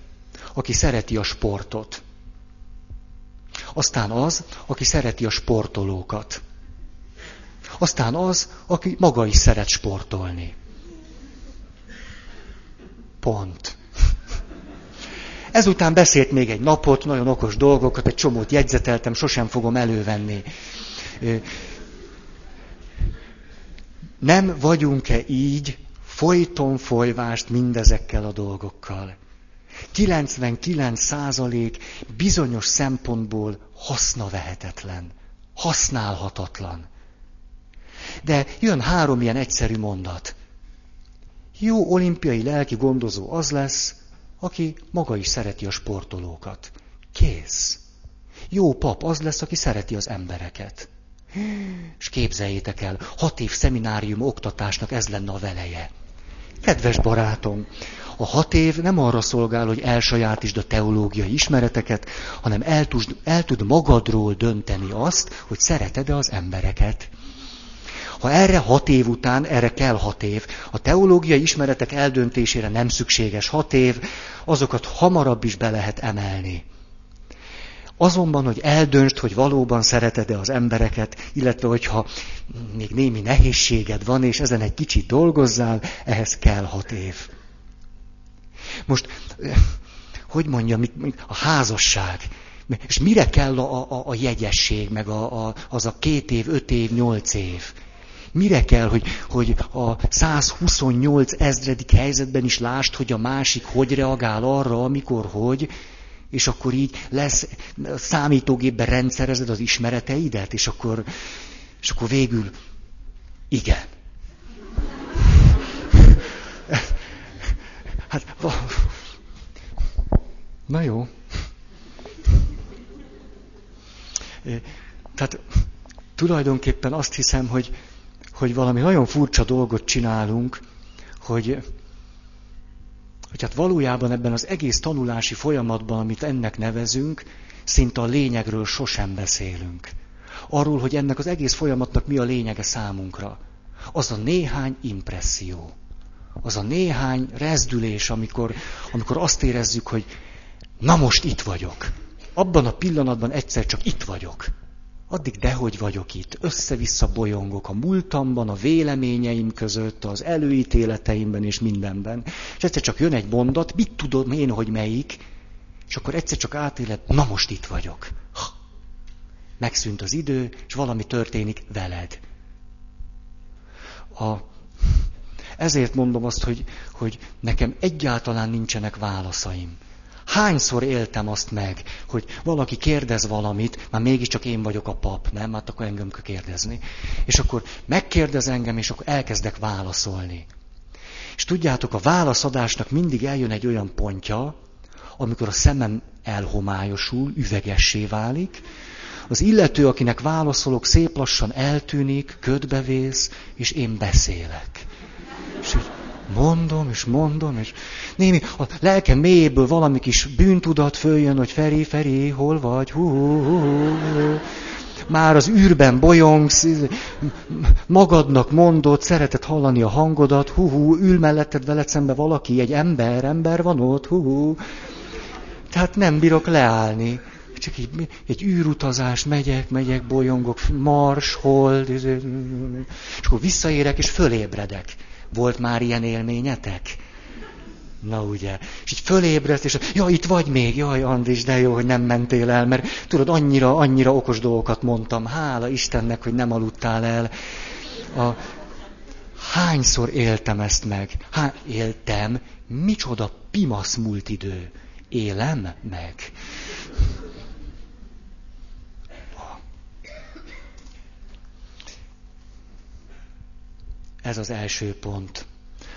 aki szereti a sportot. Aztán az, aki szereti a sportolókat. Aztán az, aki maga is szeret sportolni. Pont. Ezután beszélt még egy napot, nagyon okos dolgokat, egy csomót jegyzeteltem, sosem fogom elővenni. Nem vagyunk-e így folyton folyvást mindezekkel a dolgokkal? kilencvenkilenc százalék bizonyos szempontból hasznavehetetlen, használhatatlan. De jön három ilyen egyszerű mondat. Jó olimpiai lelki gondozó az lesz, aki maga is szereti a sportolókat. Kész. Jó pap az lesz, aki szereti az embereket. És képzeljétek el, hat év szeminárium oktatásnak ez lenne a veleje. Kedves barátom, a hat év nem arra szolgál, hogy elsajátítsd a teológiai ismereteket, hanem el tud, el tud magadról dönteni azt, hogy szereted-e az embereket. Ha erre hat év után, erre kell hat év, a teológiai ismeretek eldöntésére nem szükséges hat év, azokat hamarabb is be lehet emelni. Azonban, hogy eldöntsd, hogy valóban szereted-e az embereket, illetve hogyha még némi nehézséged van, és ezen egy kicsit dolgozzál, ehhez kell hat év. Most, hogy mondjam, a házasság, és mire kell a, a, a jegyesség, meg a, a, az a két év, öt év, nyolc év? Mire kell, hogy, hogy a százhuszonnyolc ezredik helyzetben is lásd, hogy a másik hogy reagál arra, amikor hogy, és akkor így lesz, számítógépben rendszerezed az ismereteidet, és akkor, és akkor végül igen. Hát, na jó. Tehát tulajdonképpen azt hiszem, hogy hogy valami nagyon furcsa dolgot csinálunk, hogy, hogy hát valójában ebben az egész tanulási folyamatban, amit ennek nevezünk, szinte a lényegről sosem beszélünk. Arról, hogy ennek az egész folyamatnak mi a lényege számunkra. Az a néhány impresszió, az a néhány rezdülés, amikor, amikor azt érezzük, hogy na most itt vagyok. Abban a pillanatban egyszer csak itt vagyok. Addig dehogy vagyok itt, össze-vissza bolyongok a múltamban, a véleményeim között, az előítéleteimben és mindenben. És egyszer csak jön egy mondat, mit tudom én, hogy melyik, és akkor egyszer csak átéled, na most itt vagyok. Ha. Megszűnt az idő, és valami történik veled. A, Ezért mondom azt, hogy, hogy nekem egyáltalán nincsenek válaszaim. Hányszor éltem azt meg, hogy valaki kérdez valamit, már mégiscsak én vagyok a pap, nem? Hát akkor engem kell kérdezni. És akkor megkérdez engem, és akkor elkezdek válaszolni. És tudjátok, a válaszadásnak mindig eljön egy olyan pontja, amikor a szemem elhomályosul, üvegessé válik. Az illető, akinek válaszolok, szép lassan eltűnik, ködbe vész, és én beszélek. És így mondom, és mondom, és némi, a lelkem mélyéből valami kis bűntudat följön, hogy Feri, Feri, hol vagy? Hú, hú, hú, hú. Már az űrben bolyongsz, magadnak mondod, szereted hallani a hangodat, hú, hú, ül melletted veled szembe valaki, egy ember, ember van ott, hú, hú. Tehát nem bírok leállni. Csak egy, egy űrutazás, megyek, megyek, bolyongok, mars, hold, és akkor visszaérek, és fölébredek. Volt már ilyen élményetek? Na ugye. És így fölébredsz, és ja, itt vagy még, jaj, Andris, de jó, hogy nem mentél el, mert tudod, annyira, annyira okos dolgokat mondtam, hála Istennek, hogy nem aludtál el. A... Hányszor éltem ezt meg? Há... Éltem, micsoda pimasz múlt idő. Élem meg. Ez az első pont.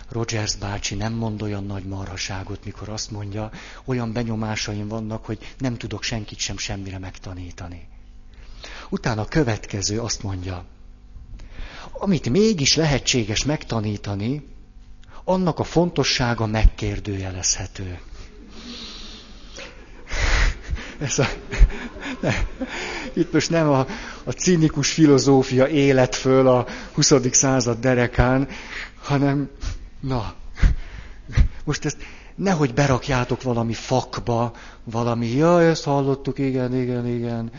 Rogers bácsi nem mond olyan nagy marhaságot, mikor azt mondja, olyan benyomásaim vannak, hogy nem tudok senkit sem semmire megtanítani. Utána a következő azt mondja, amit mégis lehetséges megtanítani, annak a fontossága megkérdőjelezhető. Ez a... Ne. Itt most nem a, a cinikus filozófia élet föl a huszadik század derekán, hanem, na, most ezt nehogy berakjátok valami fakba, valami, jaj, ezt hallottuk, igen, igen, igen,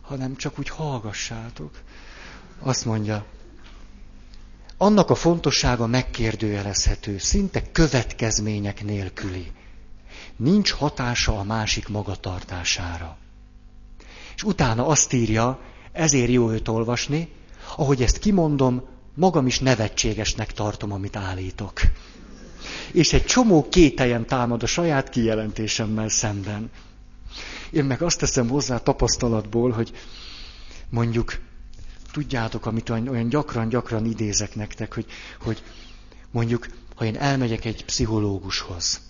hanem csak úgy hallgassátok. Azt mondja, annak a fontossága megkérdőjelezhető, szinte következmények nélküli. Nincs hatása a másik magatartására. És utána azt írja, ezért jó őt olvasni, ahogy ezt kimondom, magam is nevetségesnek tartom, amit állítok. És egy csomó kételjem támad a saját kijelentésemmel szemben. Én meg azt teszem hozzá tapasztalatból, hogy mondjuk, tudjátok, amit olyan gyakran-gyakran idézek nektek, hogy, hogy mondjuk, ha én elmegyek egy pszichológushoz,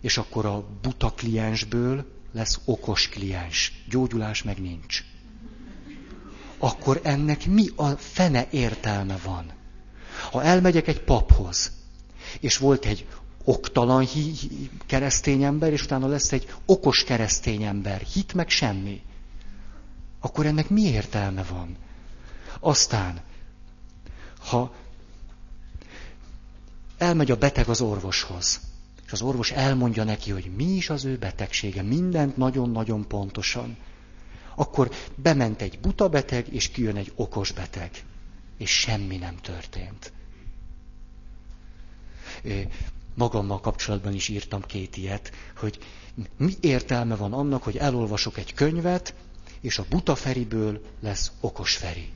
és akkor a buta kliensből lesz okos kliens. Gyógyulás meg nincs. Akkor ennek mi a fene értelme van? Ha elmegyek egy paphoz, és volt egy oktalan keresztény ember, és utána lesz egy okos keresztény ember, hit meg semmi, akkor ennek mi értelme van? Aztán, ha elmegy a beteg az orvoshoz, és az orvos elmondja neki, hogy mi is az ő betegsége, mindent nagyon-nagyon pontosan. Akkor bement egy buta beteg, és kijön egy okos beteg. És semmi nem történt. Magammal kapcsolatban is írtam két ilyet, hogy mi értelme van annak, hogy elolvasok egy könyvet, és a buta Feriből lesz okos Feri.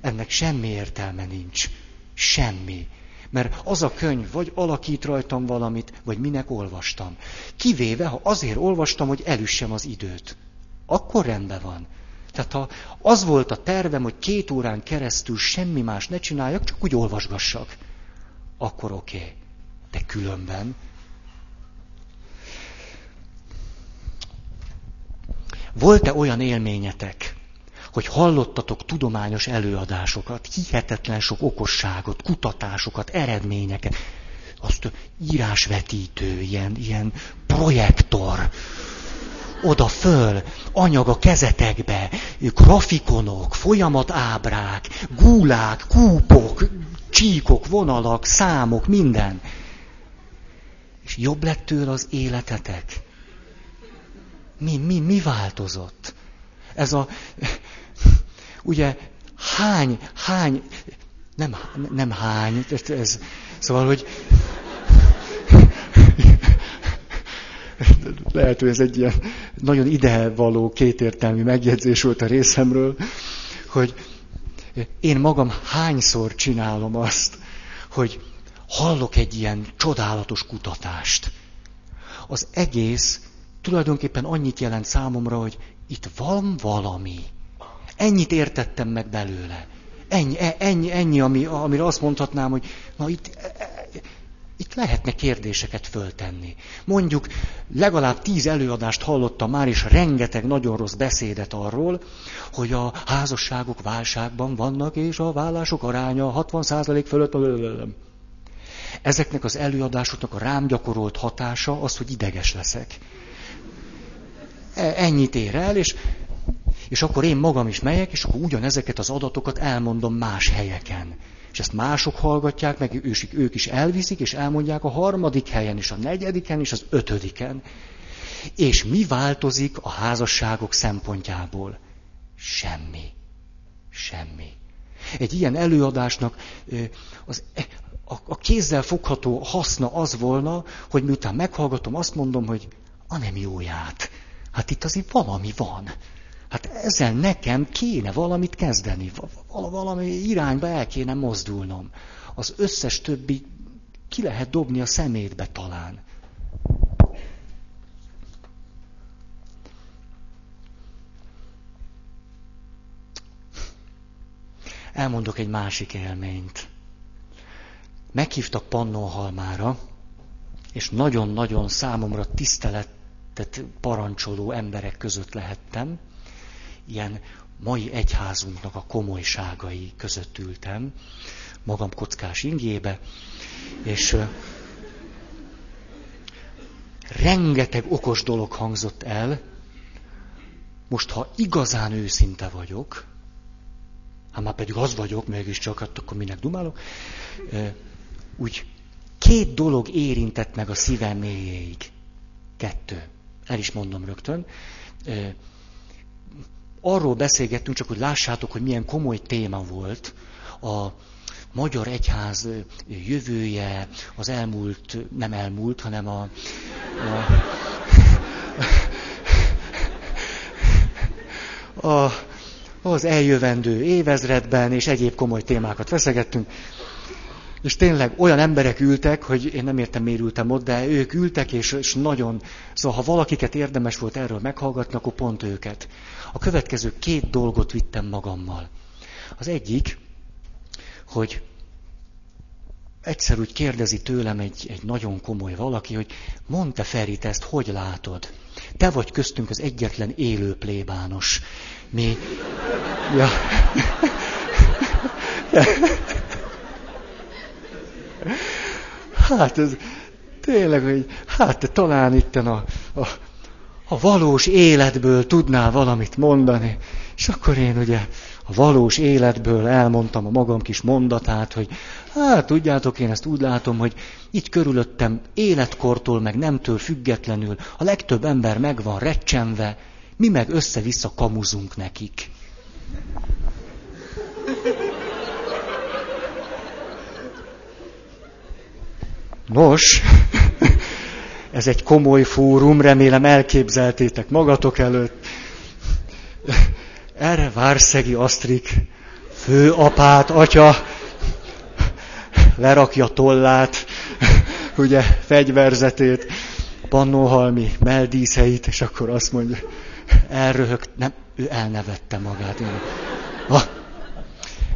Ennek semmi értelme nincs. Semmi. Mert az a könyv vagy alakít rajtam valamit, vagy minek olvastam. Kivéve, ha azért olvastam, hogy elüssem az időt. Akkor rendben van. Tehát ha az volt a tervem, hogy két órán keresztül semmi más ne csináljak, csak úgy olvasgassak. Akkor oké. Okay. De különben. Volt-e olyan élményetek, hogy hallottatok tudományos előadásokat, hihetetlen sok okosságot, kutatásokat, eredményeket, azt írásvetítő, ilyen, ilyen projektor, oda-föl, anyag a kezetekbe, grafikonok, folyamatábrák, gúlák, kúpok, csíkok, vonalak, számok, minden. És jobb lett tőle az életetek? Mi, mi, mi változott? Ez a... Ugye hány, hány, nem, nem hány, ez, ez, szóval, hogy lehet, hogy ez egy ilyen nagyon idevaló, kétértelmű megjegyzés volt a részemről, hogy én magam hányszor csinálom azt, hogy hallok egy ilyen csodálatos kutatást. Az egész tulajdonképpen annyit jelent számomra, hogy itt van valami. Ennyit értettem meg belőle. Ennyi, ennyi, ennyi ami, amire azt mondhatnám, hogy na itt, itt lehetne kérdéseket föltenni. Mondjuk legalább tíz előadást hallottam már, és rengeteg nagyon rossz beszédet arról, hogy a házasságok válságban vannak, és a vállások aránya hatvan százalék fölött. Ezeknek az előadásoknak a rám gyakorolt hatása az, hogy ideges leszek. Ennyit ér el, és, és akkor én magam is megyek, és akkor ugyanezeket az adatokat elmondom más helyeken. És ezt mások hallgatják, meg ők is elviszik, és elmondják a harmadik helyen, és a negyediken, és az ötödiken. És mi változik a házasságok szempontjából? Semmi. Semmi. Egy ilyen előadásnak az... A kézzel fogható haszna az volna, hogy miután meghallgatom, azt mondom, hogy a nem jóját. Hát itt azért valami van. Hát ezzel nekem kéne valamit kezdeni. Valami irányba el kéne mozdulnom. Az összes többi ki lehet dobni a szemétbe talán. Elmondok egy másik élményt. Meghívtak Pannonhalmára, és nagyon-nagyon számomra tiszteletet parancsoló emberek között lehettem. Ilyen mai egyházunknak a komolyságai között ültem, magam kockás ingjébe, és rengeteg okos dolog hangzott el. Most, ha igazán őszinte vagyok, hát már pedig az vagyok, mégiscsak, hát akkor minek dumálok, úgy két dolog érintett meg a szívem mélyéig. Kettő. El is mondom rögtön. Arról beszélgettünk, csak hogy lássátok, hogy milyen komoly téma volt a magyar egyház jövője, az elmúlt, nem elmúlt, hanem a... a a az eljövendő évezredben, és egyéb komoly témákat feszegettünk. És tényleg olyan emberek ültek, hogy én nem értem, miért ültem ott, de ők ültek, és, és nagyon... Szóval, ha valakiket érdemes volt erről meghallgatni, akkor pont őket. A következő két dolgot vittem magammal. Az egyik, hogy egyszer úgy kérdezi tőlem egy, egy nagyon komoly valaki, hogy mondd te, Feri, te ezt hogy látod? Te vagy köztünk az egyetlen élő plébános. Mi... Ja... Hát ez tényleg, hogy hát te talán itten a, a, a valós életből tudnál valamit mondani. És akkor én ugye a valós életből elmondtam a magam kis mondatát, hogy hát tudjátok, én ezt úgy látom, hogy itt körülöttem életkortól, meg nemtől függetlenül a legtöbb ember meg van recsenve, mi meg össze-vissza kamuzunk nekik. Nos, ez egy komoly fórum, remélem elképzeltétek magatok előtt. Erre Várszegi Asztrik, főapát, atya, lerakja tollát, ugye, fegyverzetét, Pannonhalmi meldíszeit, és akkor azt mondja, elröhögt, nem, ő elnevette magát. Ha,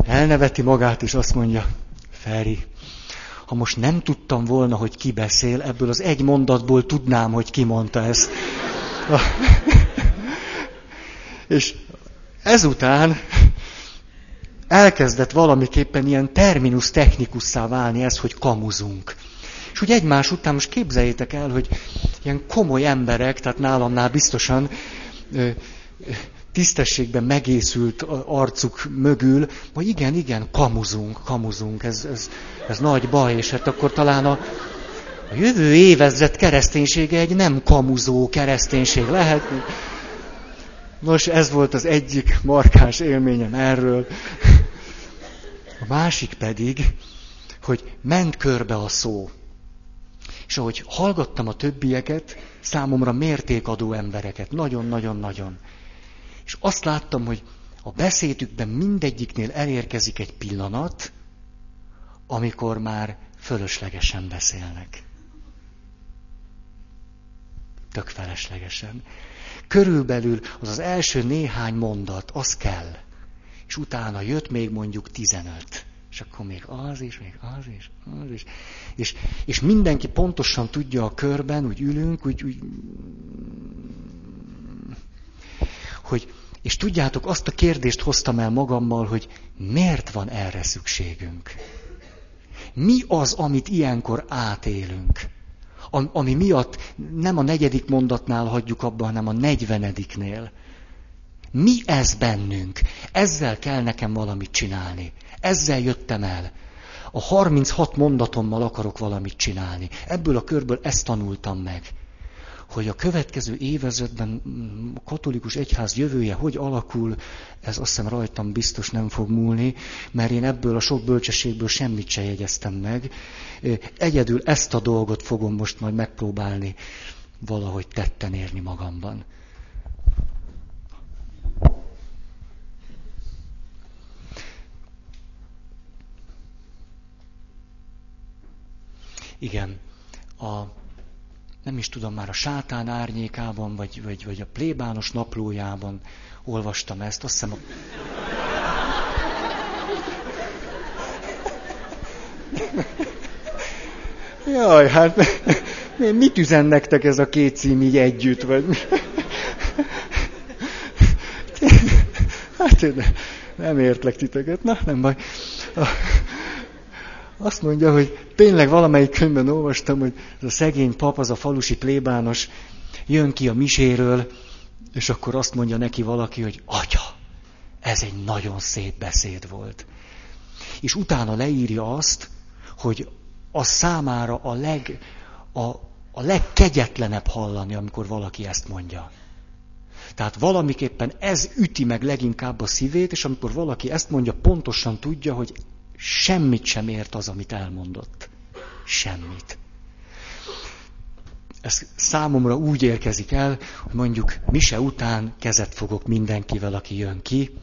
elneveti magát, és azt mondja, Feri, ha most nem tudtam volna, hogy ki beszél, ebből az egy mondatból tudnám, hogy ki mondta ezt. És ezután elkezdett valamiképpen ilyen terminus technikusszá válni ez, hogy kamuzunk. És úgy egymás után most képzeljétek el, hogy ilyen komoly emberek, tehát nálamnál biztosan tisztességben megészült arcuk mögül, hogy igen, igen, kamuzunk, kamuzunk, ez, ez, ez nagy baj, és hát akkor talán a, a jövő évezred kereszténysége egy nem kamuzó kereszténység lehet. Nos, ez volt az egyik markáns élményem erről. A másik pedig, hogy ment körbe a szó. És ahogy hallgattam a többieket, számomra mértékadó embereket, nagyon-nagyon-nagyon. És azt láttam, hogy a beszédükben mindegyiknél elérkezik egy pillanat, amikor már fölöslegesen beszélnek. Tök feleslegesen. Körülbelül az az első néhány mondat, az kell. És utána jött még mondjuk tizenöt. És akkor még az is, még az is, az is. És, és mindenki pontosan tudja a körben, úgy ülünk, úgy, úgy, hogy... És tudjátok, azt a kérdést hoztam el magammal, hogy miért van erre szükségünk? Mi az, amit ilyenkor átélünk? Ami miatt nem a negyedik mondatnál hagyjuk abba, hanem a negyvenediknél. Mi ez bennünk? Ezzel kell nekem valamit csinálni. Ezzel jöttem el. A harminchat mondatommal akarok valamit csinálni. Ebből a körből ezt tanultam meg. Hogy a következő évezredben a katolikus egyház jövője hogy alakul, ez azt hiszem rajtam biztos nem fog múlni, mert én ebből a sok bölcsességből semmit se jegyeztem meg. Egyedül ezt a dolgot fogom most majd megpróbálni valahogy tetten érni magamban. Igen, a... nem is tudom, már a Sátán árnyékában, vagy, vagy, vagy a plébános naplójában olvastam ezt, azt hiszem a... Jaj, hát mit üzen nektek ez a két cím így együtt, vagy mi? Hát én nem értlek titeket, na nem baj. Azt mondja, hogy tényleg valamelyik könyvben olvastam, hogy ez a szegény pap, az a falusi plébános jön ki a miséről, és akkor azt mondja neki valaki, hogy atya, ez egy nagyon szép beszéd volt. És utána leírja azt, hogy az számára a, leg, a, a legkegyetlenebb hallani, amikor valaki ezt mondja. Tehát valamiképpen ez üti meg leginkább a szívét, és amikor valaki ezt mondja, pontosan tudja, hogy semmit sem ért az, amit elmondott. Semmit. Ez számomra úgy érkezik el, hogy mondjuk mise után kezet fogok mindenkivel, aki jön ki,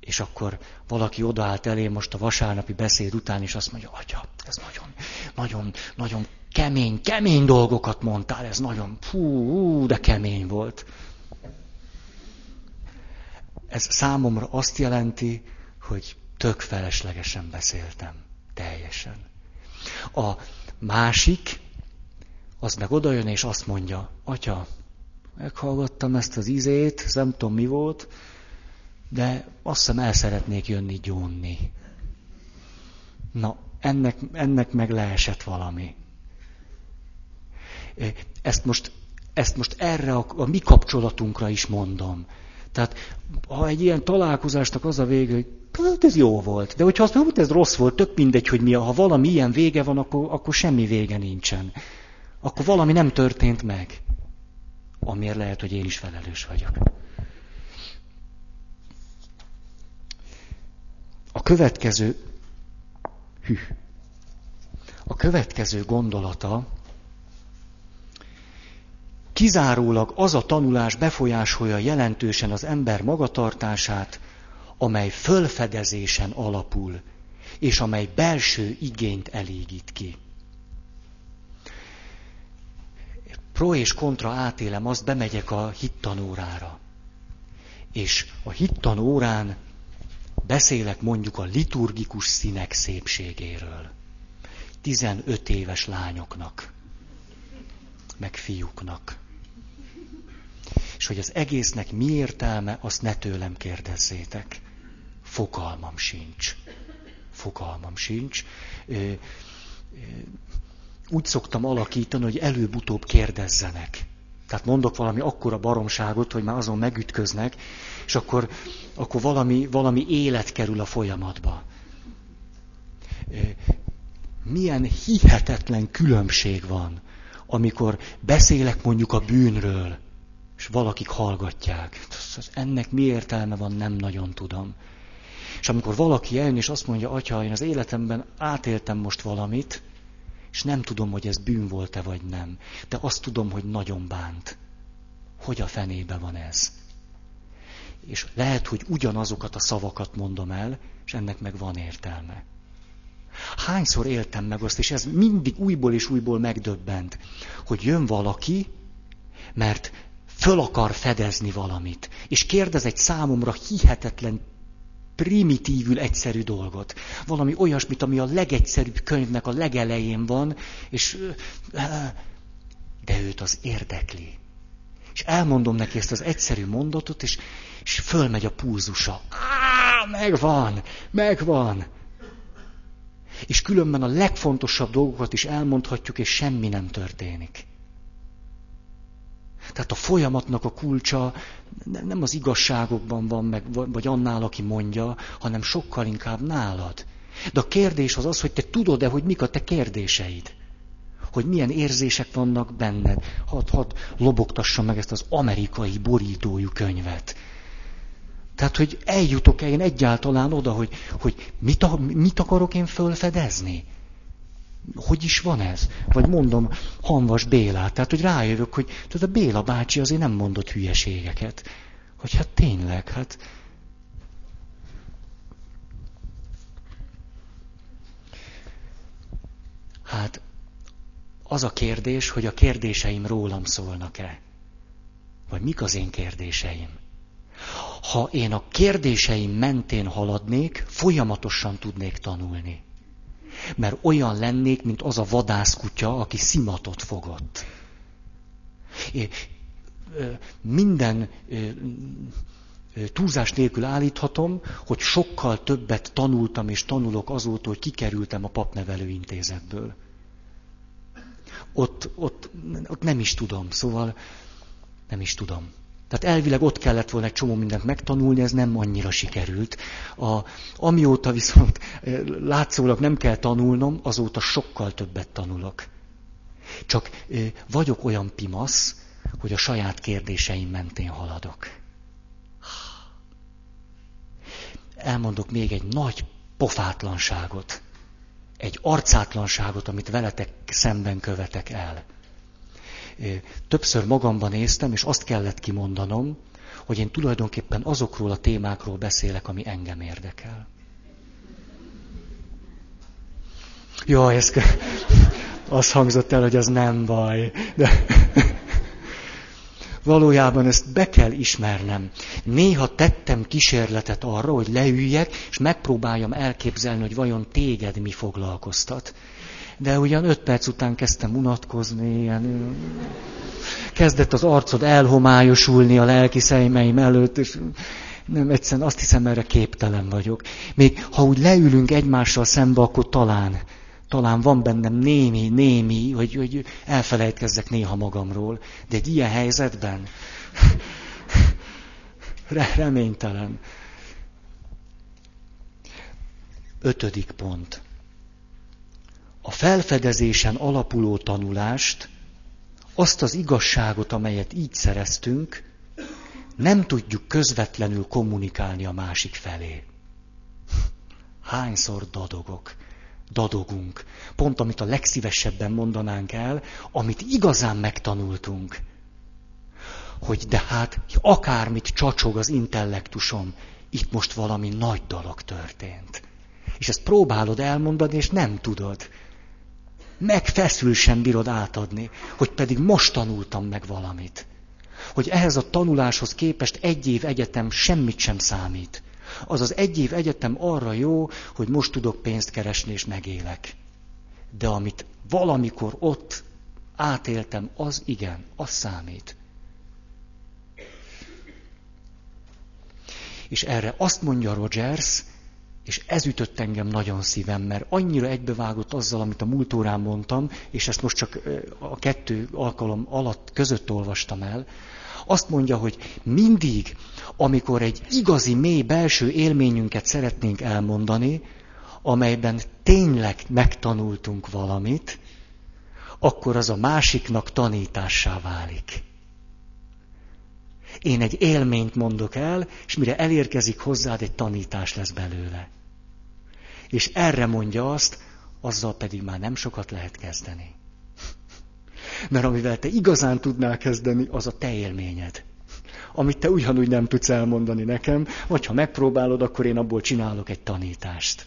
és akkor valaki odaállt elé most a vasárnapi beszéd után, és azt mondja, atya, ez nagyon, nagyon, nagyon kemény, kemény dolgokat mondtál, ez nagyon, hú, de kemény volt. Ez számomra azt jelenti, hogy tök feleslegesen beszéltem. Teljesen. A másik, az meg odajön és azt mondja, atya, meghallgattam ezt az izét, nem tudom mi volt, de azt hiszem el szeretnék jönni gyónni. Na, ennek, ennek meg leesett valami. Ezt most, ezt most erre a, a mi kapcsolatunkra is mondom. Tehát, ha egy ilyen találkozásnak az a vége, hogy hát ez jó volt. De hogyha azt mondja, hogy ez rossz volt, tök mindegy, hogy mi, ha valami ilyen vége van, akkor, akkor semmi vége nincsen. Akkor valami nem történt meg. Amiért lehet, hogy én is felelős vagyok. A következő... Hű. A következő gondolata... Kizárólag az a tanulás befolyásolja jelentősen az ember magatartását, amely fölfedezésen alapul, és amely belső igényt elégít ki. Pro és kontra átélem, azt bemegyek a hittanórára. És a hittanórán beszélek mondjuk a liturgikus színek szépségéről. tizenöt éves lányoknak, meg fiúknak. És hogy az egésznek mi értelme, azt ne tőlem kérdezzétek. Fogalmam sincs. Fogalmam sincs. Ö, ö, úgy szoktam alakítani, hogy előbb-utóbb kérdezzenek. Tehát mondok valami akkora baromságot, hogy már azon megütköznek, és akkor, akkor valami, valami élet kerül a folyamatba. Ö, milyen hihetetlen különbség van, amikor beszélek mondjuk a bűnről, és valakik hallgatják. Ennek mi értelme van, nem nagyon tudom. És amikor valaki eljön, és azt mondja, atya, én az életemben átéltem most valamit, és nem tudom, hogy ez bűn volt-e, vagy nem. De azt tudom, hogy nagyon bánt. Hogy a fenébe van ez? És lehet, hogy ugyanazokat a szavakat mondom el, és ennek meg van értelme. Hányszor éltem meg azt, és ez mindig újból és újból megdöbbent, hogy jön valaki, mert föl akar fedezni valamit, és kérdez egy számomra hihetetlen, primitívül egyszerű dolgot. Valami olyasmit, ami a legegyszerűbb könyvnek a legelején van, és de őt az érdekli. És elmondom neki ezt az egyszerű mondatot, és, és fölmegy a pulzusa. Á, megvan, megvan. És különben a legfontosabb dolgokat is elmondhatjuk, és semmi nem történik. Tehát a folyamatnak a kulcsa nem az igazságokban van, meg, vagy annál, aki mondja, hanem sokkal inkább nálad. De a kérdés az az, hogy te tudod-e, hogy mik a te kérdéseid? Hogy milyen érzések vannak benned. Hadd, hadd lobogtassam meg ezt az amerikai borítójú könyvet. Tehát, hogy eljutok-e én egyáltalán oda, hogy, hogy mit, a, mit akarok én fölfedezni? Hogy is van ez? Vagy mondom, Hanvas Bélát. Tehát, hogy rájövök, hogy tudod, a Béla bácsi azért nem mondott hülyeségeket. Hogy hát tényleg, hát... Hát... Az a kérdés, hogy a kérdéseim rólam szólnak-e? Vagy mik az én kérdéseim? Ha én a kérdéseim mentén haladnék, folyamatosan tudnék tanulni. Mert olyan lennék, mint az a vadászkutya, aki szimatot fogott. É, minden túlzás nélkül állíthatom, hogy sokkal többet tanultam és tanulok azóta, hogy kikerültem a papnevelőintézetből. Ott, ott, ott nem is tudom, szóval nem is tudom. Tehát elvileg ott kellett volna egy csomó mindent megtanulni, ez nem annyira sikerült. A, amióta viszont látszólag nem kell tanulnom, azóta sokkal többet tanulok. Csak vagyok olyan pimasz, hogy a saját kérdéseim mentén haladok. Elmondok még egy nagy pofátlanságot. Egy arcátlanságot, amit veletek szemben követek el. Többször magamban néztem, és azt kellett kimondanom, hogy én tulajdonképpen azokról a témákról beszélek, ami engem érdekel. Jaj, ez az hangzott el, hogy ez nem baj. De valójában ezt be kell ismernem. Néha tettem kísérletet arra, hogy leüljek, és megpróbáljam elképzelni, hogy vajon téged mi foglalkoztat. De ugyan öt perc után kezdtem unatkozni, ilyen... kezdett az arcod elhomályosulni a lelki szemeim előtt, és nem, egyszerűen azt hiszem, erre képtelen vagyok. Még ha úgy leülünk egymással szembe, akkor talán, talán van bennem némi, némi, hogy, hogy elfelejtkezzek néha magamról. De egy ilyen helyzetben reménytelen. Ötödik pont. A felfedezésen alapuló tanulást, azt az igazságot, amelyet így szereztünk, nem tudjuk közvetlenül kommunikálni a másik felé. Hányszor dadogok, dadogunk, pont amit a legszívesebben mondanánk el, amit igazán megtanultunk, hogy de hát akármit csacsog az intellektusom, itt most valami nagy dolog történt. És ezt próbálod elmondani, és nem tudod. Megfeszül sem bírod átadni, hogy pedig most tanultam meg valamit. Hogy ehhez a tanuláshoz képest egy év egyetem semmit sem számít. Azaz egy év egyetem arra jó, hogy most tudok pénzt keresni és megélek. De amit valamikor ott átéltem, az igen, az számít. És erre azt mondja Rogers, és ez ütött engem nagyon szívem, mert annyira egybevágott azzal, amit a múlt órán mondtam, és ezt most csak a kettő alkalom alatt között olvastam el. Azt mondja, hogy mindig, amikor egy igazi, mély belső élményünket szeretnénk elmondani, amelyben tényleg megtanultunk valamit, akkor az a másiknak tanítássá válik. Én egy élményt mondok el, és mire elérkezik hozzád, egy tanítás lesz belőle. És erre mondja azt, azzal pedig már nem sokat lehet kezdeni. Mert amivel te igazán tudnál kezdeni, az a te élményed. Amit te ugyanúgy nem tudsz elmondani nekem, vagy ha megpróbálod, akkor én abból csinálok egy tanítást.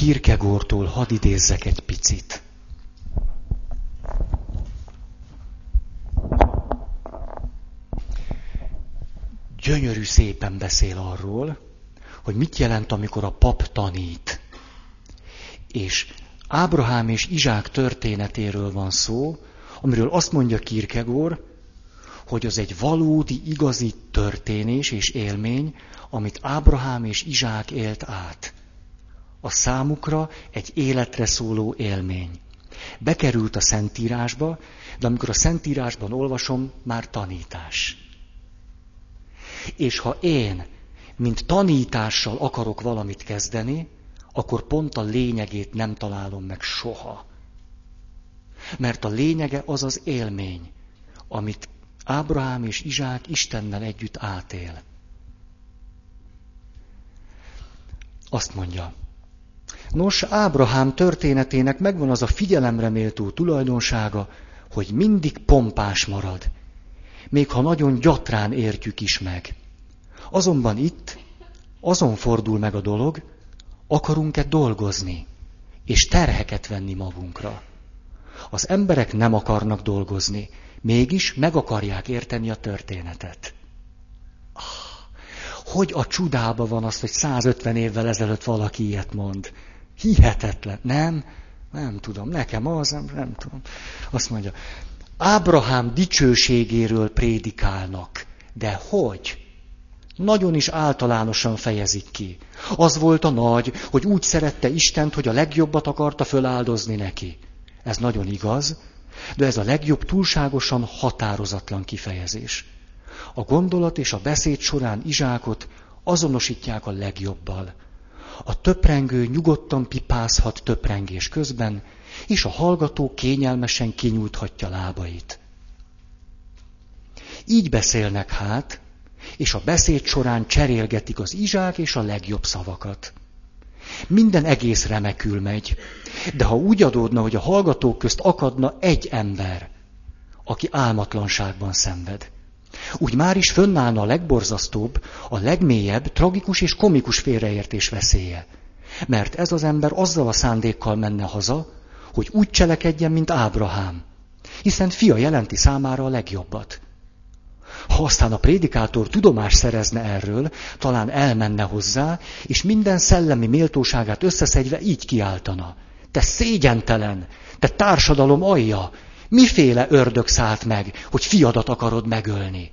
Kierkegaardtól hadd idézzek egy picit. Gyönyörű szépen beszél arról, hogy mit jelent, amikor a pap tanít. És Ábrahám és Izsák történetéről van szó, amiről azt mondja Kierkegaard, hogy az egy valódi, igazi történés és élmény, amit Ábrahám és Izsák élt át. A számukra egy életre szóló élmény. Bekerült a Szentírásba, de amikor a Szentírásban olvasom, már tanítás. És ha én, mint tanítással akarok valamit kezdeni, akkor pont a lényegét nem találom meg soha. Mert a lényege az az élmény, amit Ábrahám és Izsák Istennel együtt átél. Azt mondja, nos, Ábrahám történetének megvan az a figyelemre méltó tulajdonsága, hogy mindig pompás marad, még ha nagyon gyatrán értjük is meg. Azonban itt, azon fordul meg a dolog, akarunk-e dolgozni, és terheket venni magunkra. Az emberek nem akarnak dolgozni, mégis meg akarják érteni a történetet. Hogy a csudába van az, hogy százötven évvel ezelőtt valaki ilyet mond. Hihetetlen. Nem? Nem tudom. Nekem az, nem, nem tudom. Azt mondja, Ábrahám dicsőségéről prédikálnak. De hogy? Nagyon is általánosan fejezik ki. Az volt a nagy, hogy úgy szerette Istent, hogy a legjobbat akarta föláldozni neki. Ez nagyon igaz, de ez a legjobb túlságosan határozatlan kifejezés. A gondolat és a beszéd során Izsákot azonosítják a legjobbal. A töprengő nyugodtan pipázhat töprengés közben, és a hallgató kényelmesen kinyújthatja lábait. Így beszélnek hát, és a beszéd során cserélgetik az Izsák és a legjobb szavakat. Minden egész remekül megy, de ha úgy adódna, hogy a hallgatók közt akadna egy ember, aki álmatlanságban szenved, úgy már is fönnállna a legborzasztóbb, a legmélyebb, tragikus és komikus félreértés veszélye. Mert ez az ember azzal a szándékkal menne haza, hogy úgy cselekedjen, mint Ábrahám, hiszen fia jelenti számára a legjobbat. Ha aztán a prédikátor tudomást szerezne erről, talán elmenne hozzá, és minden szellemi méltóságát összeszedve így kiáltana. Te szégyentelen, te társadalom alja, miféle ördög szállt meg, hogy fiadat akarod megölni?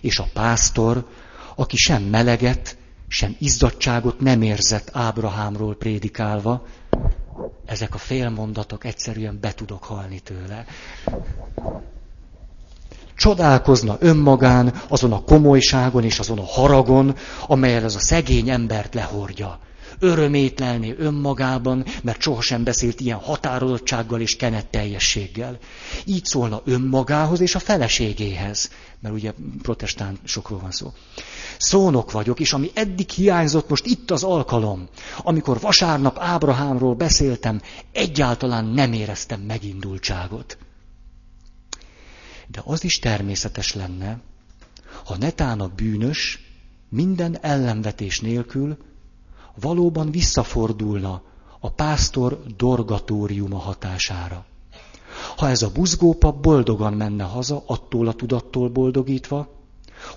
És a pásztor, aki sem meleget, sem izzadtságot nem érzett Ábrahámról prédikálva, ezek a félmondatok egyszerűen be tudok halni tőle. Csodálkozna önmagán, azon a komolyságon és azon a haragon, amelyel ez a szegény embert lehordja. Örömét lelné önmagában, mert sohasem beszélt ilyen határozottsággal és kenetteljességgel. Így szólna önmagához és a feleségéhez, mert ugye protestánsokról van szó. Szónok vagyok, és ami eddig hiányzott, most itt az alkalom. Amikor vasárnap Ábrahámról beszéltem, egyáltalán nem éreztem megindultságot. De az is természetes lenne, ha netán a bűnös minden ellenvetés nélkül valóban visszafordulna a pásztor dorgatóriuma hatására. Ha ez a buzgópap boldogan menne haza, attól a tudattól boldogítva,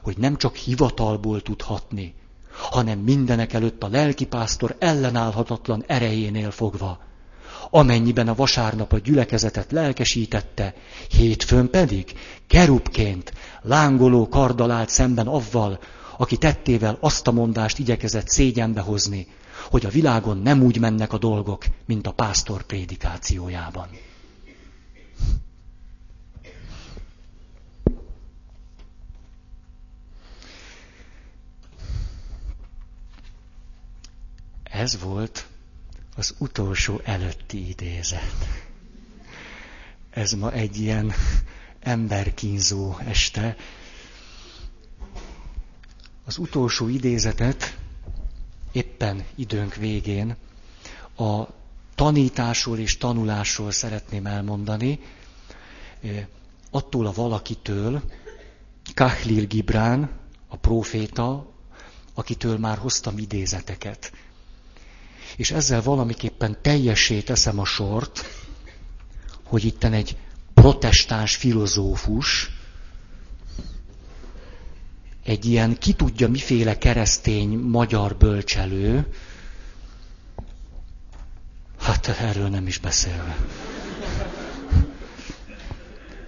hogy nem csak hivatalból tudhatni, hanem mindenek előtt a lelkipásztor ellenállhatatlan erejénél fogva, amennyiben a vasárnap a gyülekezetet lelkesítette, hétfőn pedig kerubként lángoló karddal állt szemben avval, aki tettével azt a mondást igyekezett szégyenbe hozni, hogy a világon nem úgy mennek a dolgok, mint a pásztor prédikációjában. Ez volt az utolsó előtti idézet. Ez ma egy ilyen emberkínzó este. Az utolsó idézetet éppen időnk végén a tanításról és tanulásról szeretném elmondani. Attól a valakitől, Kahlil Gibran, a próféta, akitől már hoztam idézeteket. és ezzel valamiképpen teljessé teszem a sort, hogy itten egy protestáns filozófus, egy ilyen ki tudja miféle keresztény magyar bölcselő, hát erről nem is beszélve.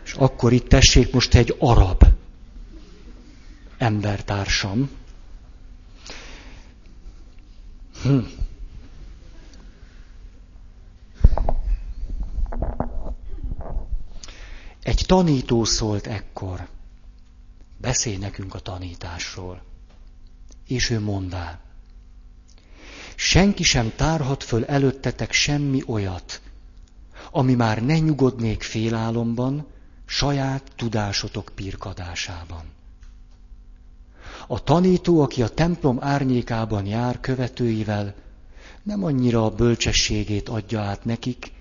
És akkor itt tessék most egy arab embertársam. Hm. Egy tanító szólt ekkor. Beszélj nekünk a tanításról. És ő mondá. Senki sem tárhat föl előttetek semmi olyat, ami már ne nyugodnék félálomban, saját tudásotok pirkadásában. A tanító, aki a templom árnyékában jár követőivel, nem annyira a bölcsességét adja át nekik,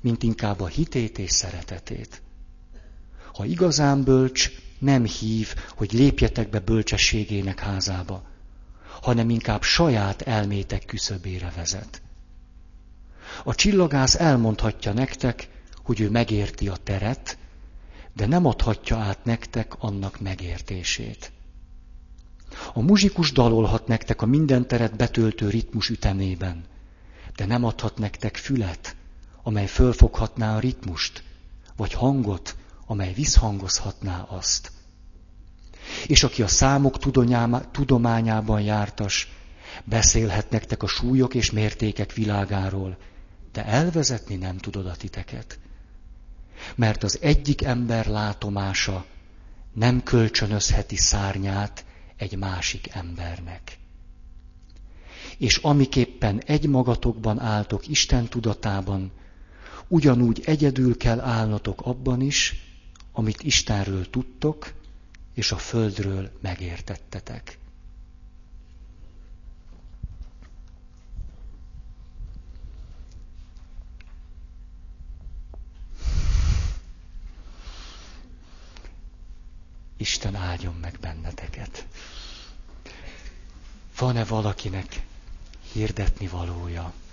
mint inkább a hitét és szeretetét. Ha igazán bölcs, nem hív, hogy lépjetek be bölcsességének házába, hanem inkább saját elmétek küszöbére vezet. A csillagász elmondhatja nektek, hogy ő megérti a teret, de nem adhatja át nektek annak megértését. A muzsikus dalolhat nektek a minden teret betöltő ritmus ütemében, de nem adhat nektek fület, amely fölfoghatná a ritmust, vagy hangot, amely visszhangozhatná azt. És aki a számok tudományában jártas, beszélhet nektek a súlyok és mértékek világáról, de elvezetni nem tudod a titeket. Mert az egyik ember látomása nem kölcsönözheti szárnyát egy másik embernek. És amiképpen egymagatokban álltok Isten tudatában, ugyanúgy egyedül kell állnotok abban is, amit Istenről tudtok, és a földről megértettetek. Isten áldjon meg benneteket. Van-e valakinek hirdetni valója?